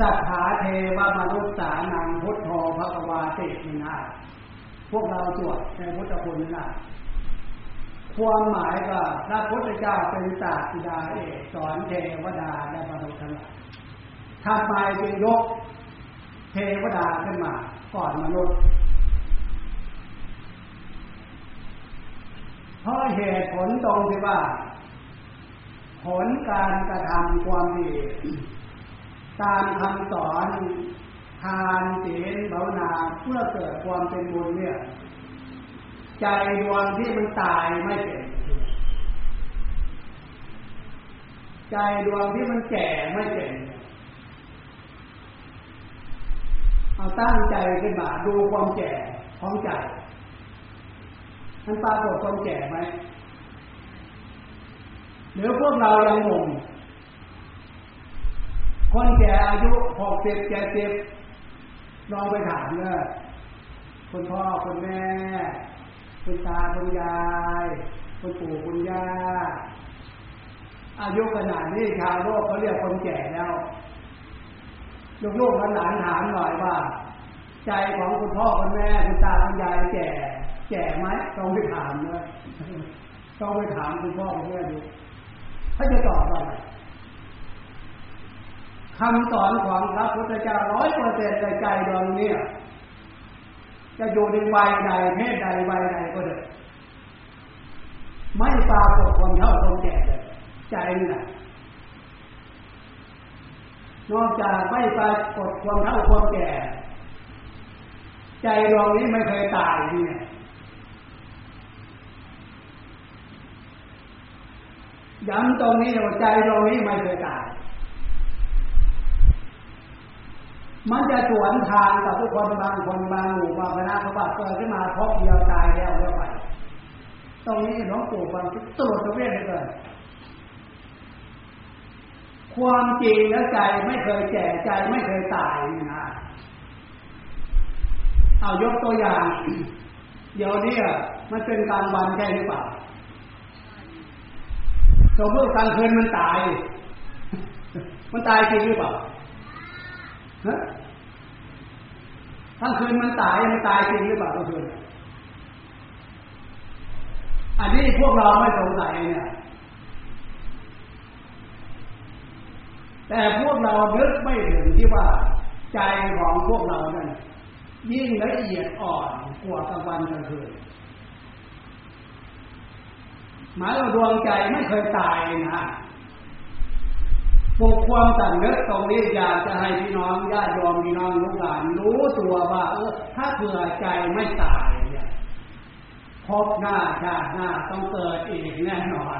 สัทธาเทวมนุษย์สานังพุทโธภควาเตมินาพวกเราสวดในพุทธคุณนะความหมายว่าพระพุทธเจ้าเป็นศาสดาเอกสอนเทวดาและมนุษย์ทั้งหลายทำไมจึงยกเทวดาขึ้นมาก่อนมนุษย์เพราะเหตุผลตรงที่ว่าผลการกระทำความดีตามคำสอนทานศีลภาวนาเพื่อเกิดความเป็นบุญเนี่ยใจดวงที่มันตายไม่เป็นใจดวงที่มันแก่ไม่เป็นเอาตั้งใจขึ้นมาดูความแก่ของใจมันปรากฏความแก่ไหมหรือพวกเรายังงงคนแก่อายุหกสิบเจ็ดสิบลองไปถามเลยคุณพ่อคุณแม่คุณตาคุณยายคุณปู่คุณย่าอายุขนาดนี้ชาวโลกเขาเรียกคนแก่แล้วลูกๆหลานถามหน่อยว่าใจของคุณพ่อคุณแม่คุณตาคุณยายแก่แก่ไหมต้องไปถามเลยต้องไปถามคุณพ่อคุณแม่ดูถ้าจะตอบว่าคำสอนของพระพุทธเจ้าร้อยเปอร์เซ็นต์ในใจดวงนี้จะอยู่ในวัยใดเพศใดวัยใดก็เถอะไม่ปรากฏความเท่าความแก่เลยใจนี่แหละนอกจากไม่ปรากฏความเท่าความแก่ใจดวงนี้ไม่เคยตายเนี่ยย้ำตรงนี้ว่าใจดวงนี้ไม่เคยตายมันจะสวนทางกับผู้คนบางคนบางหมู่บางคณะเขาบอกเกิดขึ้นมาพบเดียวตายแล้วแล้วไปตรงนี้หลวงปู่ฟังตรวจตัวเวทเลยความจริงแล้วใจไม่เคยแก่ใจไม่เคยตายนะเอายกตัวอย่างเดี๋ยวนี้มันเป็นกลางวันใช่หรือเปล่าสมมติกลางคืนมันตายมันตายจริงหรือเปล่ากลางคืนมันตายมันตายจริงหรือเปล่ากลางคืนอันนี้พวกเราไม่สงสัยเนี่ยแต่พวกเรานึกไม่ถึงที่ว่าใจของพวกเรานั้นยิ่งละเอียดอ่อนกว่ากลางวันกลางคืนหมายว่าดวงใจไม่เคยตายนะปลุกความสำนึกตรงนี้อยากจะให้พี่น้องญาติโยมพี่น้องลูกหลานรู้ตัวว่าเออถ้าเผื่อใจไม่ตายเนี่ยพบหน้าชาติหน้าต้องเกิดอีกแน่นอน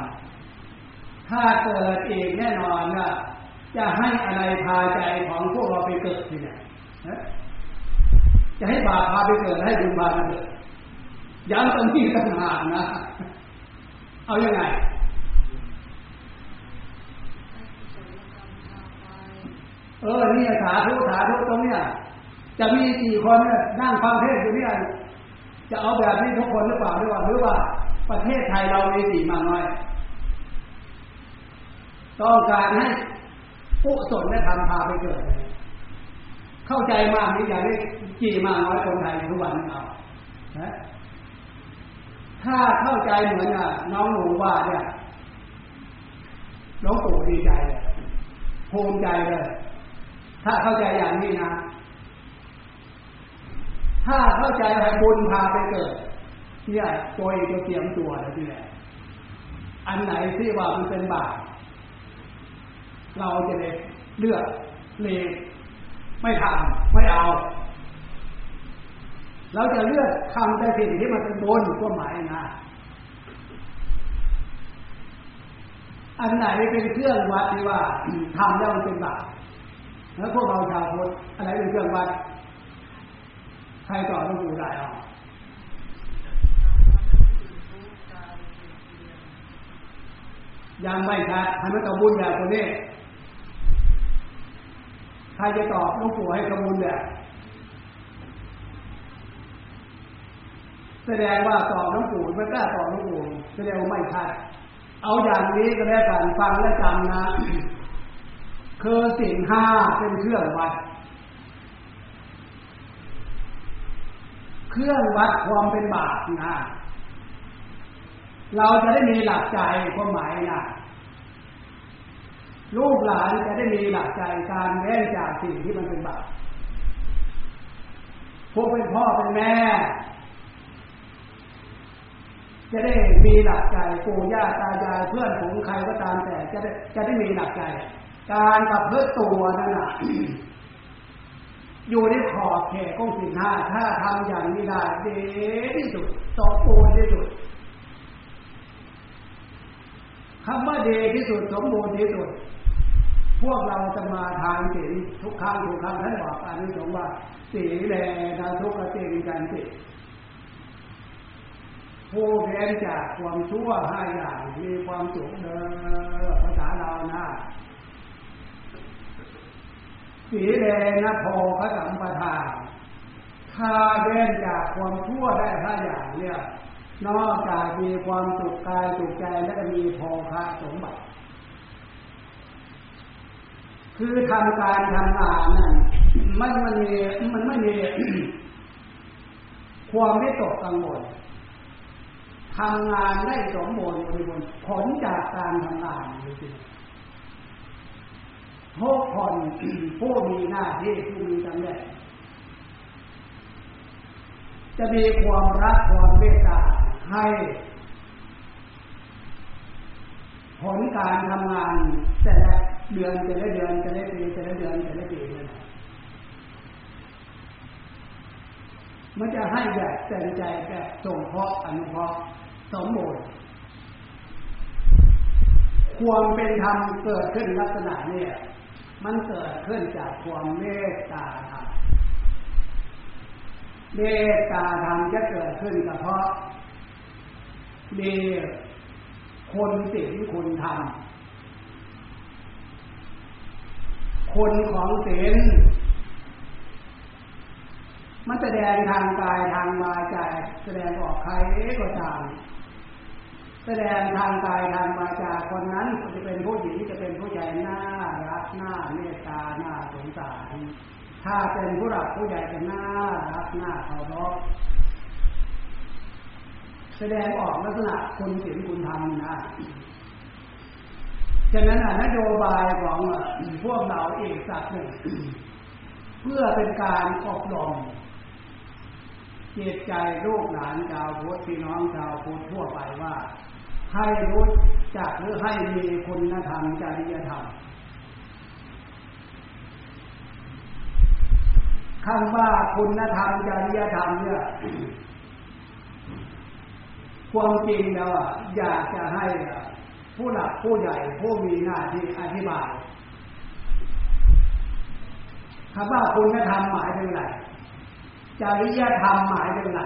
ถ้าเกิดอีกแน่นอนน่ะจะให้อะไรพาใจของพวกเราไปเกิดที่ไหนจะให้บาปพาไปเกิดให้บุญพาไปเกิดย้ำตรงนี้ต่างหากนะเอาอย่างไรเออเนี่ยสาธุสาธุตรงเนี้ยจะมีกี่คนเนี่ยนั่งฟังเทศอยู่เนี่ยจะเอาแบบนี้ทุกคนหรือเปล่าหรือว่าหรือว่าประเทศไทยเรามีดีมากน้อยต้องการให้กุศลได้ทำพาไปเกิดเข้าใจมากนี่อย่างนี้กี่มากน้อยคนไทยทุกวันเอานะถ้าเข้าใจเหมือนน่ะน้องหนูว่าเนี่ยน้องปู่ดีใจเลยภูมิใจเลยถ้าเข้าใจอย่างนี้นะถ้าเข้าใจให้บุญพาไปเกิดเนี่ยตัวเองจะเตรียมตัวแล้วที่แหละอันไหนที่ว่ามันเป็นบาปเราจะได้เลือกเลยไม่ทำไม่เอาเราจะเลือกทำแต่สิ่งที่มันเป็นบุญก็หมายนะอันไหนเป็นเครื่องวัดที่ว่าทำแล้วมันเป็นบาปแล้วพวกเราชาวพุทธอะไรเป็นเครื่องวัดใครต่อต้องดูได้เอายังไม่ชัดทำให้ต้องบุญแบบคนนี้ใครจะตอบต้องปู่ให้กระบุญแบบแสดงว่าตอบน้องปู่ไม่กล้าตอบน้องปู่แสดงว่าไม่ชัดเอาอย่างนี้ก็แล้วกันฟังและจำนะ คือศีลห้าเป็นเครื่องวัดเครื่องวัดความเป็นบาปนะเราจะได้มีหลักใจความหมายนะลูกหลานจะได้มีหลักใจการเว้นจากสิ่งที่มันเป็นบาปพวกเป็นพ่อเป็นแม่จะได้มีหลักใจปู่ย่าตายายเพื่อนของใครก็ตามแต่จะได้จะได้มีหลักใจการประพฤติตัวนั่นแหละ อยู่ในขอบเขตของศีลห้าถ้าทำอย่างนี้ได้ดีที่สุดสมบูรณ์ที่สุดคำว่าดีที่สุดสมบูรณ์ที่สุดพวกเราจะมาทานศีลทุกครั้งทุกครั้งท่านบอกอันนี้สมว่าศีลแลนะทุกขะเจริญกันติผู้เว้นจากความชั่วห้าอย่างมีความสุขเด้อภาษาเรานะสีแดงนะพอพระสัมปทาถ้าเว้นจากความชั่วได้ห้าอย่างเนี่ยนอกจากมีความสุขกายสุขใจและจะมีพอพระสมบัติคือทำการทำงานนั่นมันมันมีมันไม่มี ความไม่ตกกังวลทำงานได้สมบูรณ์บริบูรณ์ผลจากการทำงานจริงๆทุกคนผู้มีหน้าที่ผู้มีตำแหน่งจะมีความรักความเมตตาให้ผลการทำงานแต่ละเดือนแต่ละเดือนแต่ละปีแต่ละเดือนแต่ละปีเนี่ยมันจะให้แบบเต็มใจแบบสงเคราะห์อนุเคราะห์สมบูรณ์ความเป็นธรรมเกิดขึ้นลักษณะเนี่ยมันเกิดขึ้นจากความเมตตาธรรมเมตตาธรรมจะเกิดขึ้นเฉพาะมีคนศีลคนธรรมคนของศีลมันแสดงทางกายทางวาจาแสดงออกใครก็ตามแสดงทางกายทางวาจาคนนั้นจะเป็นผู้หญิงจะเป็นผู้ชายน่ารักน่าเมตตาน่าสงสารถ้าเป็นผู้หลักผู้ใหญ่จะน่ารักน่าเคารพแสดงออกลักษณะคุณศีลคุณธรรมนะฉะนั้นนโยบายของพวกเราเอกสักหนึ่ง เพื่อเป็นการอบรมเจตใจลูกหลานชาวพุทธพี่น้องชาวพุทธทั่วไปว่าให้รู้จักหรือให้มีคุณธรรมจริยธรรมคำว่าคุณธรรมจริยธรรมเนี่ย ความจริงแล้วอยากจะให้ผู้หลักผู้ใหญ่ผู้มีหน้าที่อธิบายคำว่าคุณธรรมหมายถึงอะไรจริยธรรมหมายถึงอะไร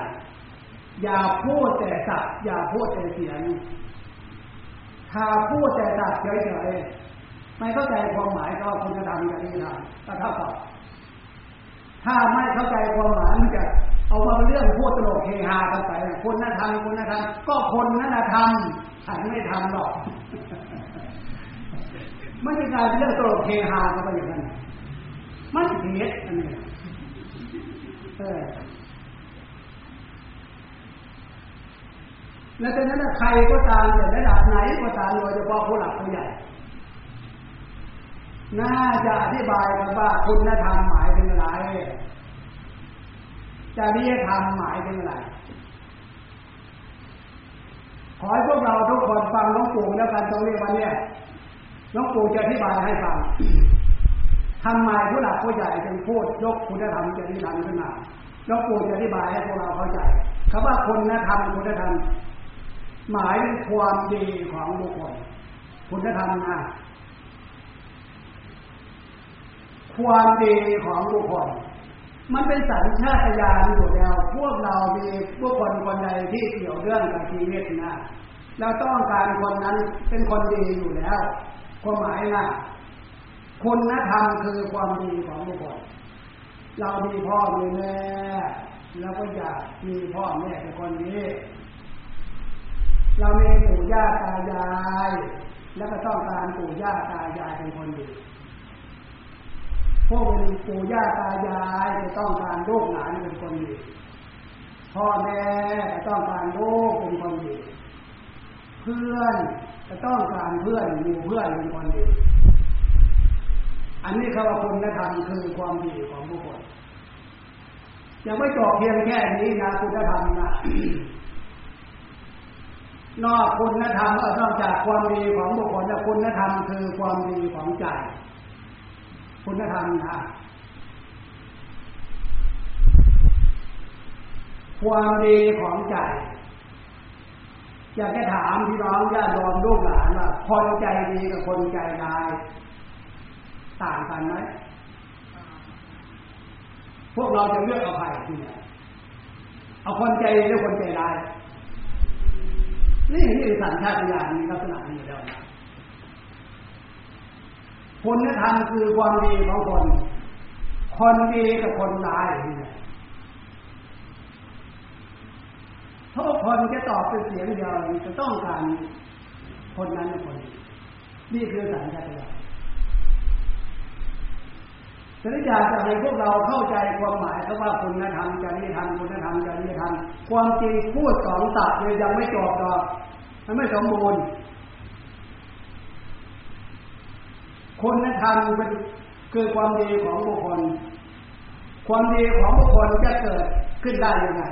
อย่าพูดแต่ศัพท์อย่าพูดแต่เสียงถ้าพูดแต่ศัพท์เฉยๆไม่เข้าใจความหมายก็คุณธรรมจริยธรรมก็เท่ากับถ้าไม่เข้าใจความหมายมันจะเอาว่าเรื่องพูดตลกเฮฮากันไปคุณธรรมคุณธรรมก็คนนั้นธรรมฉันไม่ทำหรอกไม่ใช่การเรื่องตลกเฮฮากันไปอย่างนั้นมันเสียอันนี้เออแล้วแต่นั้นใครก็ตามแต่ระดับไหนก็ตามโดยเฉพาะผู้หลักผู้ใหญ่น่าจะอธิบายกันว่าคุณธรรมหมายถึงอะไรจริยธรรมหมายถึงอะไรขอให้พวกเราทุกคนฟังหลวงปู่แล้วกันตรงนี้วันนี้หลวงปู่จะอธิบายให้ฟังทำไมผู้หลักผู้ใหญ่จึงพูดยกคุณธรรมจริยธรรมขึ้นมาหลวงปู่จะอธิบายให้พวกเราเข้าใจคำว่าคุณธรรมคุณธรรมหมายถึงความดีของบุคคลคุณธรรมนะความดีของบุคคลมันเป็นสัญชาตญาณอยู่แล้วพวกเรามีบุคคลคนใดที่เกี่ยวเรื่องกับชีวิตนะเราต้องการคนนั้นเป็นคนดีอยู่แล้วความหมายนะคุณธรรมคือความดีของบุคคลเรามีพ่อมีแม่แล้วก็อยากมีพ่อแม่เป็นคนดีเรามีปู่ย่าตายายแล้วก็ต้องการปู่ย่าตายายเป็นคนดี พวกเป็นปู่ย่าตายายจะต้องการลูกหลานเป็นคนดีพ่อแม่จะต้องการลูกเป็นคนดีเพื่อนจะต้องการเพื่อนมีเพื่อนเป็นคนดีอันนี้คำว่าคุณธรรมคือความดีของทุกคนยังไม่จบเพียงแค่นี้นะคุณธรรมนะ นอกคุณธรรมนอกจากความดีของบุคคลแล้วคุณธรรมคือความดีของใจคุณธรรมนะความดีของใจอยากจะถามพี่น้องญาติโยมลูกหลานว่าคนใจดีกับคนใจร้ายต่างกันไหมพวกเราจะเลือกเอาใครที่ไหนเอาคนใจดีหรือคนใจร้ายนี่นี่สัญชาตญาณมีลักษณะนี้แล้วนะคุณธรรมคือความดีของคนคนดีกับคนร้ายที่ไหนทุกคนจะตอบเป็นเสียงเดียวจะต้องการคนนั้นเป็นคนดีนี่คือสัญชาตญาณฉะนั้นอยากจะให้พวกเราเข้าใจความหมายคำว่าคุณธรรมจริยธรรมคุณธรรมจริยธรรมความจริงพูดสองศัพท์เลยยังไม่จบหรอกมันไม่สมบูรณ์คุณธรรมเป็นคือความดีของบุคคลความดีของบุคคลจะเกิดขึ้นได้ยังไง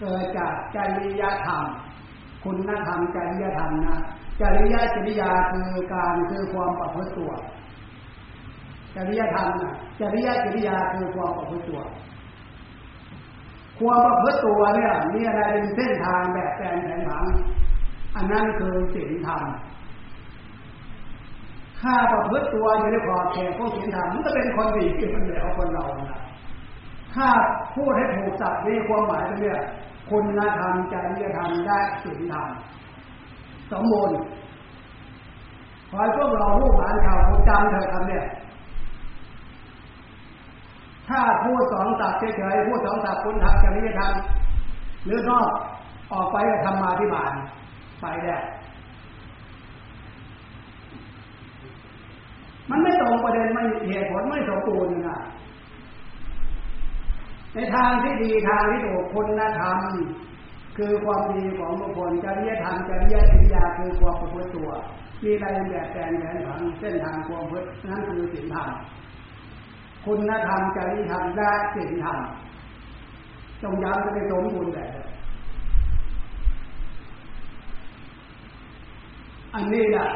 เกิดจากจริยธรรมคุณธรรมจริยธรรมนะจริยจริยาคือการคือความประพฤติตัวจริยธรรมนะจริยจริยาคือความประพฤติตัวความประพฤติตัวเนี่ยมีอะไรเป็นเส้นทางแบบแผนแผนผังอันนั้นคือศีลธรรมถ้าประพฤติตัวอยู่ในขอบเขตของศีลธรรมมันก็เป็นคนดีที่เป็นเหนือคนเรานะถ้าพูดให้ถูกศัพท์ในความหมายเรื่องคุณธรรมจริยธรรมได้ศีลธรรมสมบูรณ์ขอให้พวกเราลูกหลานชาวพุทธจำเถอะคำเนี่ยถ้าพูดสองศัพท์เฉยๆพูดสองศัพท์คุณธรรมจริยธรรมหรือนอกออกไปธรรมาภิบาลไปแล้วมันไม่ตรงประเด็นไม่เหตุผลไม่สมบูรณ์นะในทางที่ดีทางที่ถูกคุณธรรมคือความดีของบุคคลจริยธรรมจริยจริยาคือความประพฤติตัวมีรายละเอียดแตกแตนผังเส้นทางความประพฤตินั้นคือศีลธรรมคุณธรรมจริยธรรมและศีลธรรมจงย้ำจะไปสมบูรณ์แบบอันนี้แหละ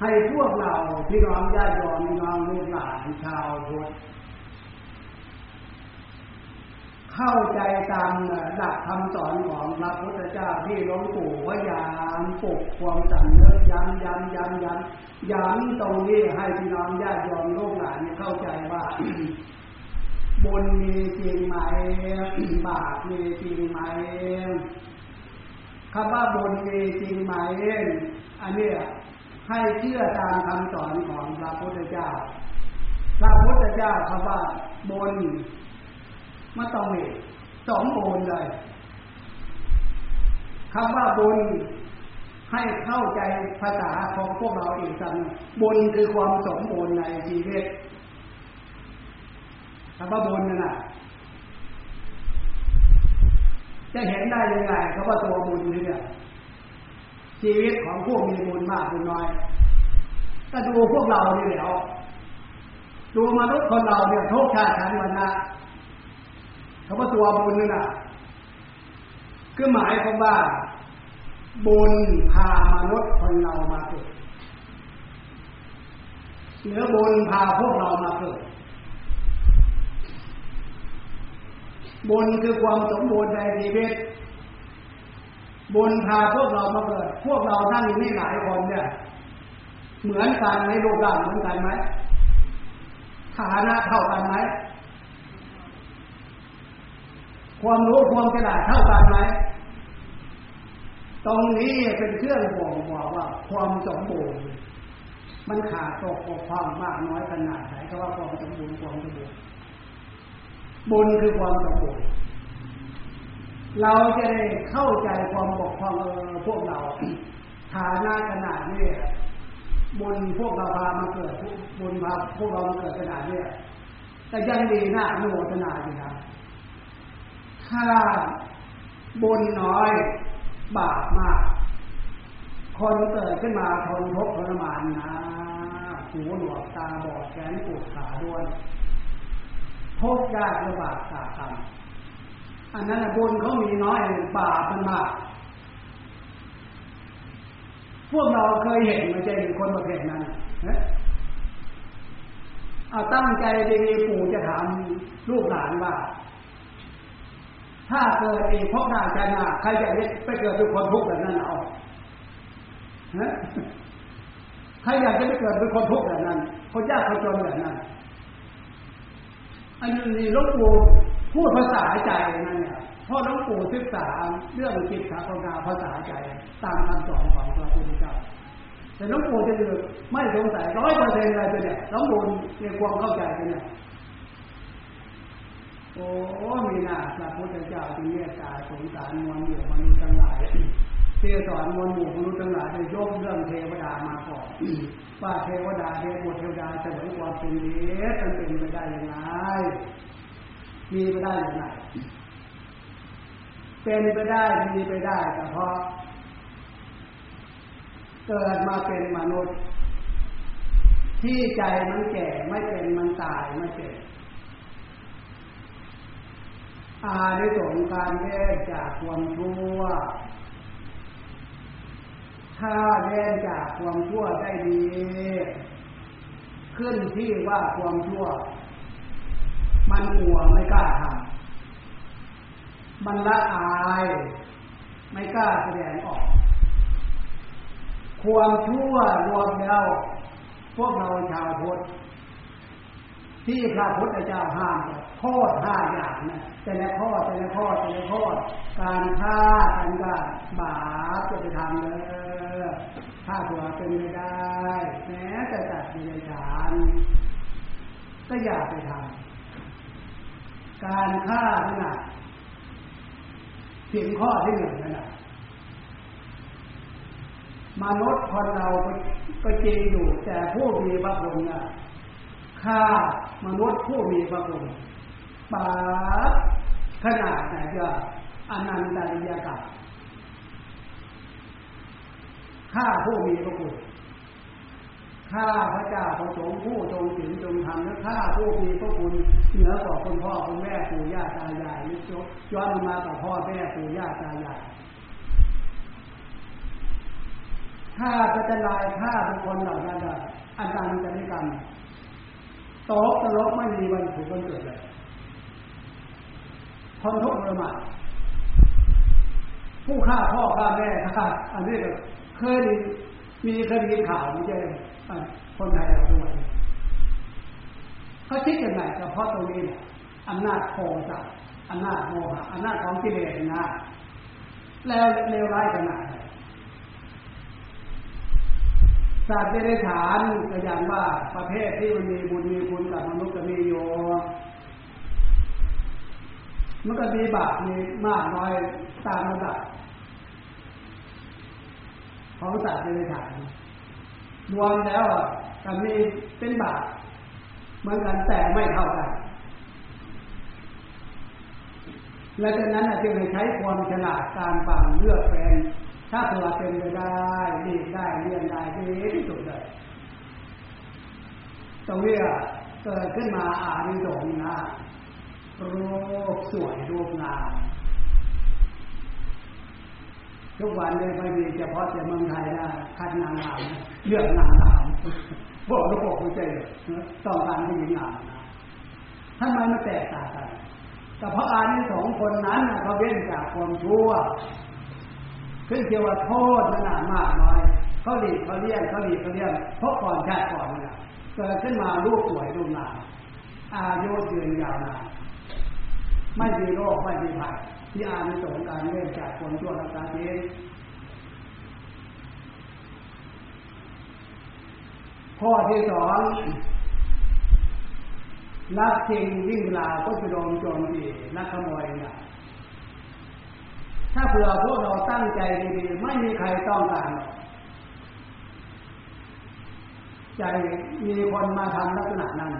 ให้พวกเราพี่น้องญาติโยมพี่น้องลูกหลานชาวพุทธเข้าใจตามหลักคำสอนของพระพุทธเจ้าที่หลวงปู่พยายามปลุกความจำเนื้อย้ำย้ำย้ำย้ำย้ำตรงนี้ให้พี่น้องญาติโยมลูกหลานเข้าใจว่า บุญมีจริงไหม บาปมีจริงไหมคำว่าบุญมีจริงไหมอันนี้ให้เชื่อตามคำสอนของพระพุทธเจ้าพระพุทธเจ้าคำว่าบุญมันต้องมีสองบุญเลยคำว่าบุญให้เข้าใจภาษาของพวกเราอีกคำบุญคือความสมบูรณ์ในชีวิตคำว่าบุญนั่นน่ะจะเห็นได้ยังไงคำว่าตัวบุญเนี่ยชีวิตของพวกมีบุญมากบุญน้อยก็ดูพวกเรานี่แหละดูมนุษย์คนเราเนี่ยทุกชาติชั้นวรรณะคำว่าตัวบุญนี่นะคือหมายความว่าบุญพามนุษย์คนเรามาเกิดหรือบุญพาพวกเรามาเกิดบุญคือความสมบูรณ์ในชีวิตบุญพาพวกเรามาเกิดพวกเรานั่งอยู่นี่หลายคนเนี่ยเหมือนกันไหมรูปร่างเหมือนกันไหมฐานะเท่ากันไหมความรู้ความฉลาดเท่ากันไหมตรงนี้เป็นเครื่องบ่งบอกว่าความสมบูรณ์มันขาดตกบกพร่องมากน้อยขนาดไหนก็ว่าความสมบูรณ์ความสมบูรณ์บุญคือความสมบูรณ์เราจะได้เข้าใจความบกพร่องเออพวกเราฐานะขนาดนี้ บุญพวกเราพามาเกิดบุญพาพวกเรามาเกิดขนาดนี้แต่ยังดีน่าโมทนาดีครับถ้าบุญน้อยบาปมากคนเกิดขึ้นมาทนทุกข์ทรมานนะหูหนวกตาบอดแขนปวดขาด้วนทุกข์ยากลำบากสาหัสอันนั้นบุญเขามีน้อยบาปมันมากพวกเราเคยเห็นมาเจอคนประเภทนั้นเอาตั้งใจดีๆปู่จะถามลูกหลานว่าถ้าเกิดเองพบหน้ากันมาใครจะไปเกิดเป็นคนทุกข์แบบนั้นเอาใครอยากจะไปเกิดเป็นคนทุกข์แบบนั้นคนยากคนจนแบบนั้นอันนี้หลวงปู่พูดภาษาใจนั่นเนี่ยพ่อหลวงปู่ศึกษาเรื่องจิตสาธารณภาษาใจตามคำสอนของพระพุทธเจ้าแต่หลวงปู่จะไม่สงสัยร้อยเปอร์เซ็นต์อะไรตัวเนี่ยหลวงปู่ในความเข้าใจตัวเนี่ยโอ้มีหน้าพระพุทธเจ้าที่เมตตาสงสารมวลหมู่มนุษย์ทั้งหลายเที่ยวสอนมวลหมู่มนุษย์ทั้งหลายได้ยกเรื่องเทวดามาก่อนว่าเทวดาเทวดาเทวดาจะถึงความเป็นเดชมันเป็นไปได้ยังไงมีไปได้ยังไงเป็นไปได้มีไปได้แต่เพราะเกิดมาเป็นมนุษย์ที่ใจมันแก่ไม่เป็นมันตายไม่เจ็บอานิสงส์การแยกจากความชั่วถ้าแยกจากความชั่วได้ดีขึ้นที่ว่าความชั่วมันกลัวไม่กล้าทำมันละอายไม่กล้าแสดงออกความชั่วรวมแล้วพวกเราชาวพุทธที่พระพุทธเจ้าห้ามโทษห้าอย่างนะแต่ละข้อแต่ละข้อแต่ละข้อการฆ่าการด่าบาปจะไปทำเลยฆ่าผัวเป็นไม่ได้แม้แต่จัดมีในฐานก็อย่าไปทำการฆ่าขนาดสิ่งข้อที่หนึ่งขนาดมนุษย์คนเราก็จริงอยู่แต่ผู้มีบาปบุญน่ะฆ่ามนุษย์ผู้มีพระคุณบาปขนาดไหนก็อนันตริยกรรมฆ่าผู้มีพระคุณฆ่าพระเจ้าพระสงฆ์ผู้ทรงศีลทรงธรรมและฆ่าผู้มีพระคุณเหนือกว่าคุณพ่อคุณแม่ปู่ย่าตายายนิจย้อนมากับพ่อแม่ปู่ย่าตายายฆ่าพระจันทรายฆ่าบุคคลเหล่านั้นได้อนันตริยกรรมตกตลกไม่มีวันถูกวันเกิดเลยความทุกข์ทรมานผู้ฆ่าพ่อฆ่าแม่ฆ่าอันนี้เคยมีเคยมีข่าวไม่ใช่คนไทยเราทุกวันเขาคิดกันใหม่แต่เพราะตรงนี้เนี่ยอำนาจโทสะอำนาจโมหะอำนาจของกิเลสนะแล้วเลวร้ายขนาดไหนศาสตร์เดรัจฉานก็อย่างว่าประเภทที่มันมีบุญมีคุณกับมนุษย์ก็มีโยมันก็มีบาปมีมากน้อยตามระดับของศาสตร์เดรัจฉานรวมแล้วก็มีเป็นบาปเหมือนกันแต่ไม่เท่ากันและดังนั้นจึงใช้ความฉลาดการฟังเลือกแฟนถ้าตัวเป็นไปได้ดีได้เรียนได้ดีที่สุดเลยตรงนี้เกิดขึ้นมาอานิสงส์นะรูปสวยรูปงามทุกวันเลยไม่มีเฉพาะแต่เมืองไทยนะคัดนางงามเลือกนางงามบอกระบบไม่ใช่ต้องการให้หญิงงามนะทำไมมันแตกต่างกันแต่เพราะอานิสงส์คนนั้นเขาเว้นจากความชั่วขึ้นเกี่ยวกับโทษขนาดมากน้อยเขาดีเขาเลี่ยงเขาดีเขาเลี่ยงเพราะก่อนชาติก่อนเนี่ยเกิดขึ้นมาลูกสวยลูกงามอายุยืนยาวนานไม่มีโรคไม่มีภัยที่อานิสงส์การเว้นจากความชั่วร้ายต่างๆข้อที่สองรักจริงวิ่งลาวก็จะโดนโจมตีนักขโมยเนี่ยถ้าเผื่อพวกเราตั้งใจดีๆไม่มีใครต้องการ ใจมีคนมาทำลักษณะนั้น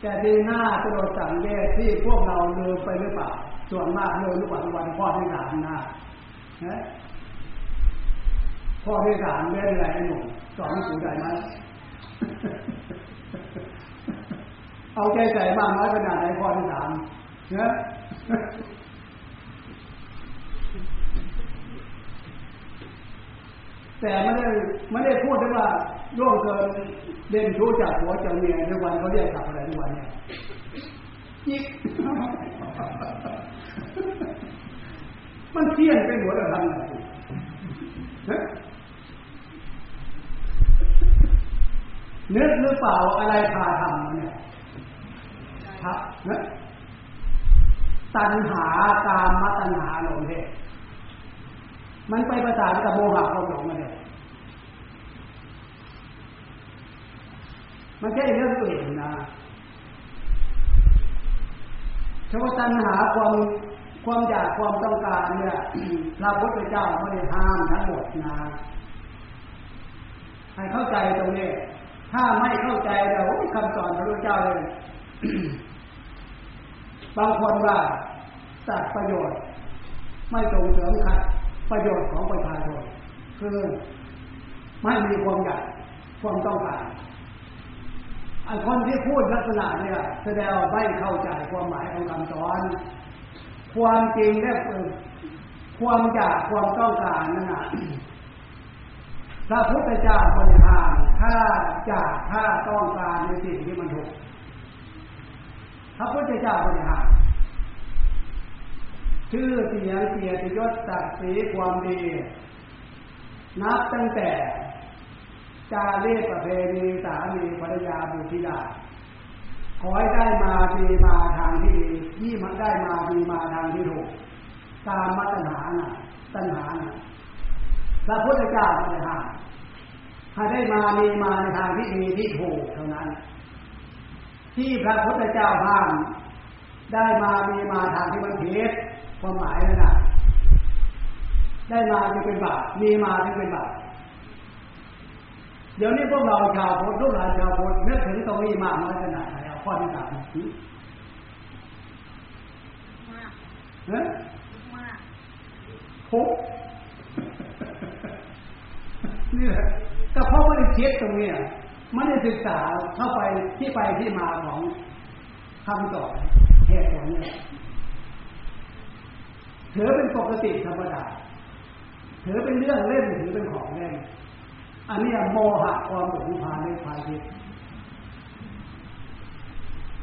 แต่ดีหน้าตลอดสังเกตที่พวกเราลืมไปหรือเปล่าส่วนมากลืมหรือเปล่าวันพ่อที่สามนะพ่อที่สามเล่นอะไรหนุ่มสอนผู้ใหญ่ไหมเอาใจใส่บ้างน้อยขนาดไหนพ่อที่สามนะแต่ไม่ได้ไม่ได้พูดถึงว่าล่วงเกินเล่นชู้จากหัวจากเมียทุกวันเขาเรียกขับอะไรทุกวันเนี่ยจิกมันเที่ยนไปหัวเราทำอะไรเนื้อหรือเปล่าอะไรพาทำเนี่ยครับเนื้อตัณหาตามมัตนาหลงเนี่ยมันไปประสานกับโมหะความหลงมาเนี่ยมันแค่เรื่องตัวเองนะเฉพาะตัณหาความความอยากความต้องการเนี่ยพระพุทธเจ้าไม่ได้ห้ามทั้งหมดนะให้เข้าใจตรงนี้ถ้าไม่เข้าใจเราคำสอนพระพุทธเจ้าเลย บางคนว่าสัตว์ประโยชน์ไม่ตรงเสริมขัดประโยชน์ของประชาชนคือไม่มีความอยากความต้องการไอ้คนที่พูดลักษณะเนี่ยแสดงว่าไม่เข้าใจความหมายของคำสอนความจริงและความอยากความต้องการนั่นน่ะพระพุทธเจ้าบรรยายถ้าอยากถ้าต้องการในสิ่งที่มันถูกพระพุทธเจ้าบรรยายชื่อเสียงเกียรติยศศักดิ์ศรีความดีนับตั้งแต่จารีตประเพณีสามีภรรยาบุตรธิดาขอให้ได้มาดีมาทางที่ดีที่มันได้มาดีมาทางที่ถูกตามมัตตนาน่ะตัณหาน่ะพระพุทธเจ้าท่านห้ามถ้าได้มาดีมาในทางที่ดีที่ถูกเท่านั้นที่พระพุทธเจ้าห้ามได้มาดีมาทางที่มันผิดความหมายนั่นน่ะได้มาที่เป็นบาปมีมาที่เป็นบาปเดี๋ยวนี้พวกเราชาวพุทธลูกหลานชาวพุทธนึกถึงตรงนี้มากน้อยขนาดไหนเอาข้อที่สามนี้มากเฮ้ยมากทุกนี่แหละแต่เพราะไม่ได้เช็คตรงนี้ไม่ได้ศึกษาเข้าไปที่ไปที่มาของคำสอนเหตุผลเนี่ยเธอเป็นปกติธรรมดาเธอเป็นเรื่องเล่นหรือเป็นของเล่นอันนี้โมหะความหลงพาในพาทิศ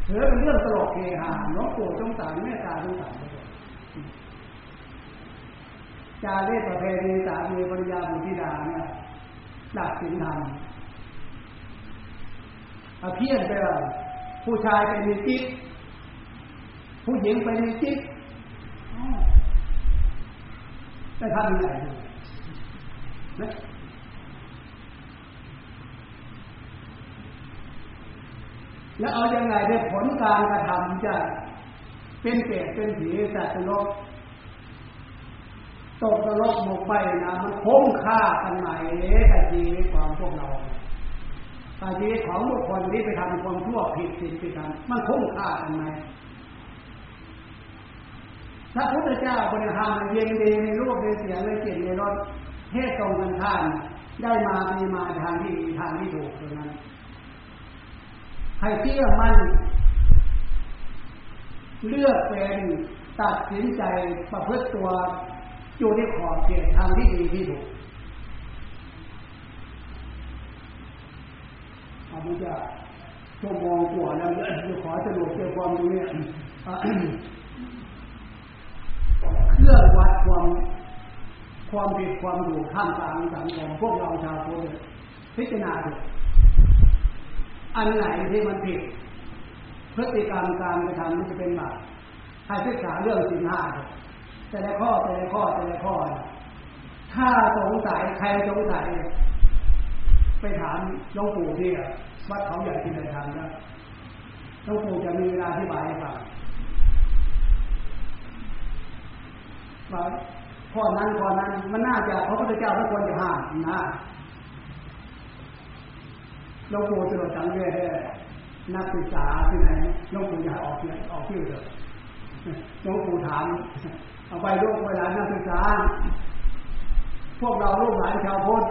เธอเป็นเรื่องตลกเฮฮาน้องโกรธสงสารเมตตาสงสารจารีตประเพณีสามีภรรยาบุตรธิดาเนี่ยหลักศีลธรรมเอาเพี้ยนไปว่าผู้ชายเป็นนิจิตผู้หญิงเป็นนิจิตได้ทำยังไงนะแล้วเอายังไงได้ผลการกระทำจะเป็นเปรตเป็นผีสัตว์นรกตกนรกหมกไปนะมันคุ้มค่ากันไหมกับชีวิตของพวกเรากับชีวิตของบุคคลที่ไปทำความชั่วผิดศีลผิดธรรมมันคุ้มค่ากันไหมพระพุทธเจ้าบริหารเย็นดีในรูปในเสียงในกลิ่นในรสเทศตรงกันข้ามได้มามีมาทางที่ทางที่ถูกตรงนั้นใครเชื่อมั่นเลือกเป็นตัดสินใจประพฤติตัวอยู่ในขอบเขตทางที่ดีที่ถูกอาจจะชั่วโมงกว่าแล้วจะขอสรุปเกี่ยวกับความรู้เนี่ยเครื่องวัดความความผิดความถูกข้ามกลางสังคมพวกเราชาวพุทธพิจารณาดูอันไหนที่มันผิดพฤติกรรมการกระทำมันจะเป็นบาปให้ศึกษาเรื่องศีลห้าแต่ละข้อแต่ละข้อแต่ละข้อถ้าสงสัยใครสงสัยไปถามหลวงปู่ที่วัดเขาใหญ่ที่ไหนทำนะหลวงปู่จะมีเวลาอธิบายให้ฟังว่าข้อนั้นข้อนั้นมันน่าจะพระพุทธเจ้าไม่ควรจะห้ามนะ หลวงปู่ตรวจสังเวชนักศึกษาที่ไหนหลวงปู่อยากออกเสียงออกชื่อเลยหลวงปู่ถามเอาไปลูกเวลานักศึกษาพวกเราลูกหลานชาวพุทธ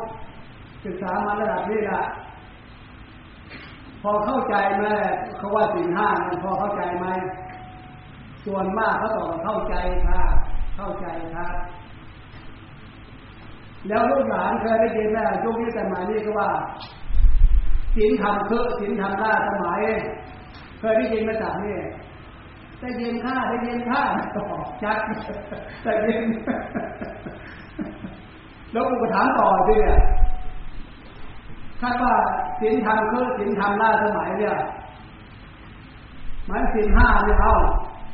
ศึกษามาระดับนี้ละพอเข้าใจไหมเขาว่าศีลห้ามันพอเข้าใจไหมส่วนมากเขาบอกเข้าใจค่ะเข้าใจครับแล้วลูกหลานเคยได้ยินไหมยุคนี้สมัยนี้ก็ว่าศีลทำเคอะศีลทำล่าสมัยเคยได้ยินมาจากนี่ได้ยินข้าได้ยินข้าต่อจักได้ยินแล้วกูก็ถามต่อสิเนี่ยถ้าว่าศีลธรรมคือศีลธรรมล่าสมัยเนี่ยมันศีลห้าเนี่ยเอา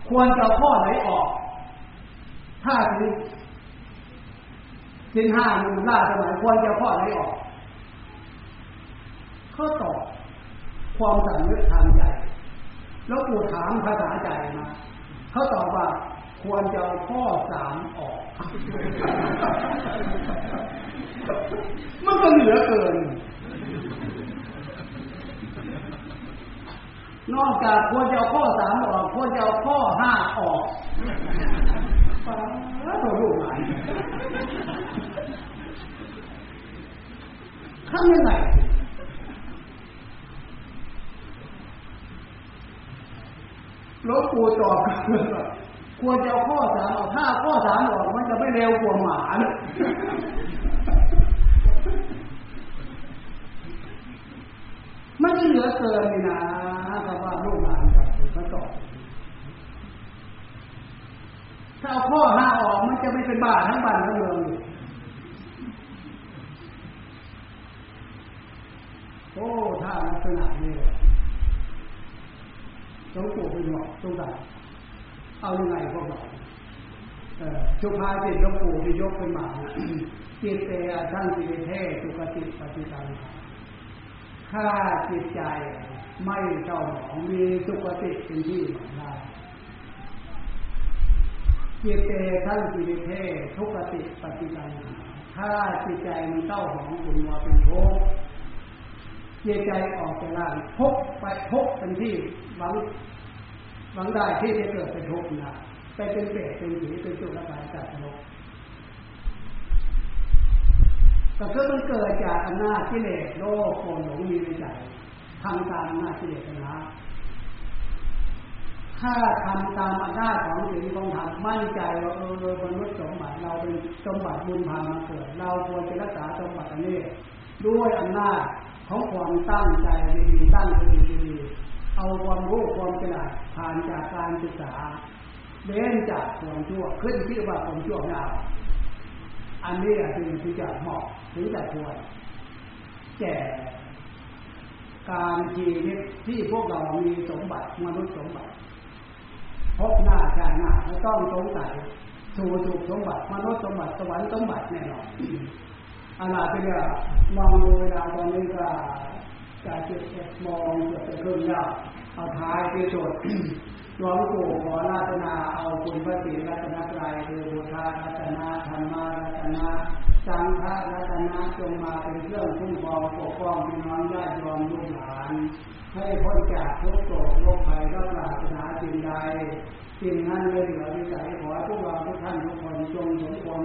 ควรจะข้อไหนออกถ้าศีลศีลห้ามันล่าสมัยควรจะข้อไหนออกข้อต่อความสำนึกทางใจแล้วกูถามภาษาใจมาเขาตอบว่าควรจะเอาข้อสามออกมันก็เหลือเกินนอกจากควรจะเอาข้อสามออกควรจะเอาข้อห้าออกแล้วตัวลูกหลานข้างในไหนหลวงปู่ตอบควรจะเอาข้อสามออกถ้าข้อสามออกมันจะไม่เร็วกว่าหมาเนี่ยมันเหลือเกินนี่นะคำว่าลูกหลานครับมาตอบถ้าเอาข้อห้าออกมันจะไม่เป็นบ้าทั้งบ้านทั้งเมืองโอ้ถ้าลักษณะนี้ต้องปวดเป็นหมอกต้องด่าเอายังไงพวกเราชุภาจิตหลวงปู่ที่ยกขึ้นมาจิตเตอท่านจิตเทสุกติปฏิตังข้าจิตใจไม่เจ้าหนองมีสุกติเป็นที่หมายได้จิตเตท่านจิตเทสุกติปฏิตังข้าจิตใจมีเจ้าหนองคุณว่าเป็นโทษจิตใจออกจากร่างพกไปพกเป็นที่หวังหวังได้ที่จะเกิดเป็นทุกข์นะไปเป็นเปรตเป็นผีเป็นสุรกายสัตว์นรกแต่ก็มันเกิดจากอำนาจกิเลสโลภโกรธหลงมีในใจทำตามอำนาจกิเลสนะถ้าทำตามอำนาจของสิ่งที่ต้องทำมั่นใจว่าเออมนุษย์สมบัติเราเป็นสมบัติบุญพามาเกิดเราควรจะรักษาสมบัติอันนี้ด้วยอำนาจของความตั้งใจดีๆตั้งใจดีๆเอาความรู้ความฉลาดผ่านจากการศึกษาเล่นจากความชั่วขึ้นชื่อว่าความชั่วนะอันนี้ถึงจะเหมาะถึงจะควรแก่การชีวิตที่พวกเรามีสมบัติมนุษย์สมบัติพบหน้าชาติหน้าไม่ต้องสงสัยสู่สุขสมบัติมนุษย์สมบัติสวรรค์สมบัติแน่นอนอาลาเป็นอย่างมองดูเวลาตอนนี้ก็จะเจ็ดเจ็ดมองเกือบจะครึ่งแล้วเอาท้ายที่สุดหลวงปู่ขอราตนาเอาคุณพระศรีรัตนตรัยคือพุทธรัตนะธรรมรัตนะสังฆรัตนะจงมาเป็นเครื่องคุ้มครองปกป้องพี่น้องญาติโยมลูกหลานให้พ้นจากทุกโศกโรคภัยและปราศจากสิ่งใดสิ่งนั้นไม่เหลือวิสัยขอให้พวกเราทุกท่านทุกคนจงสมความ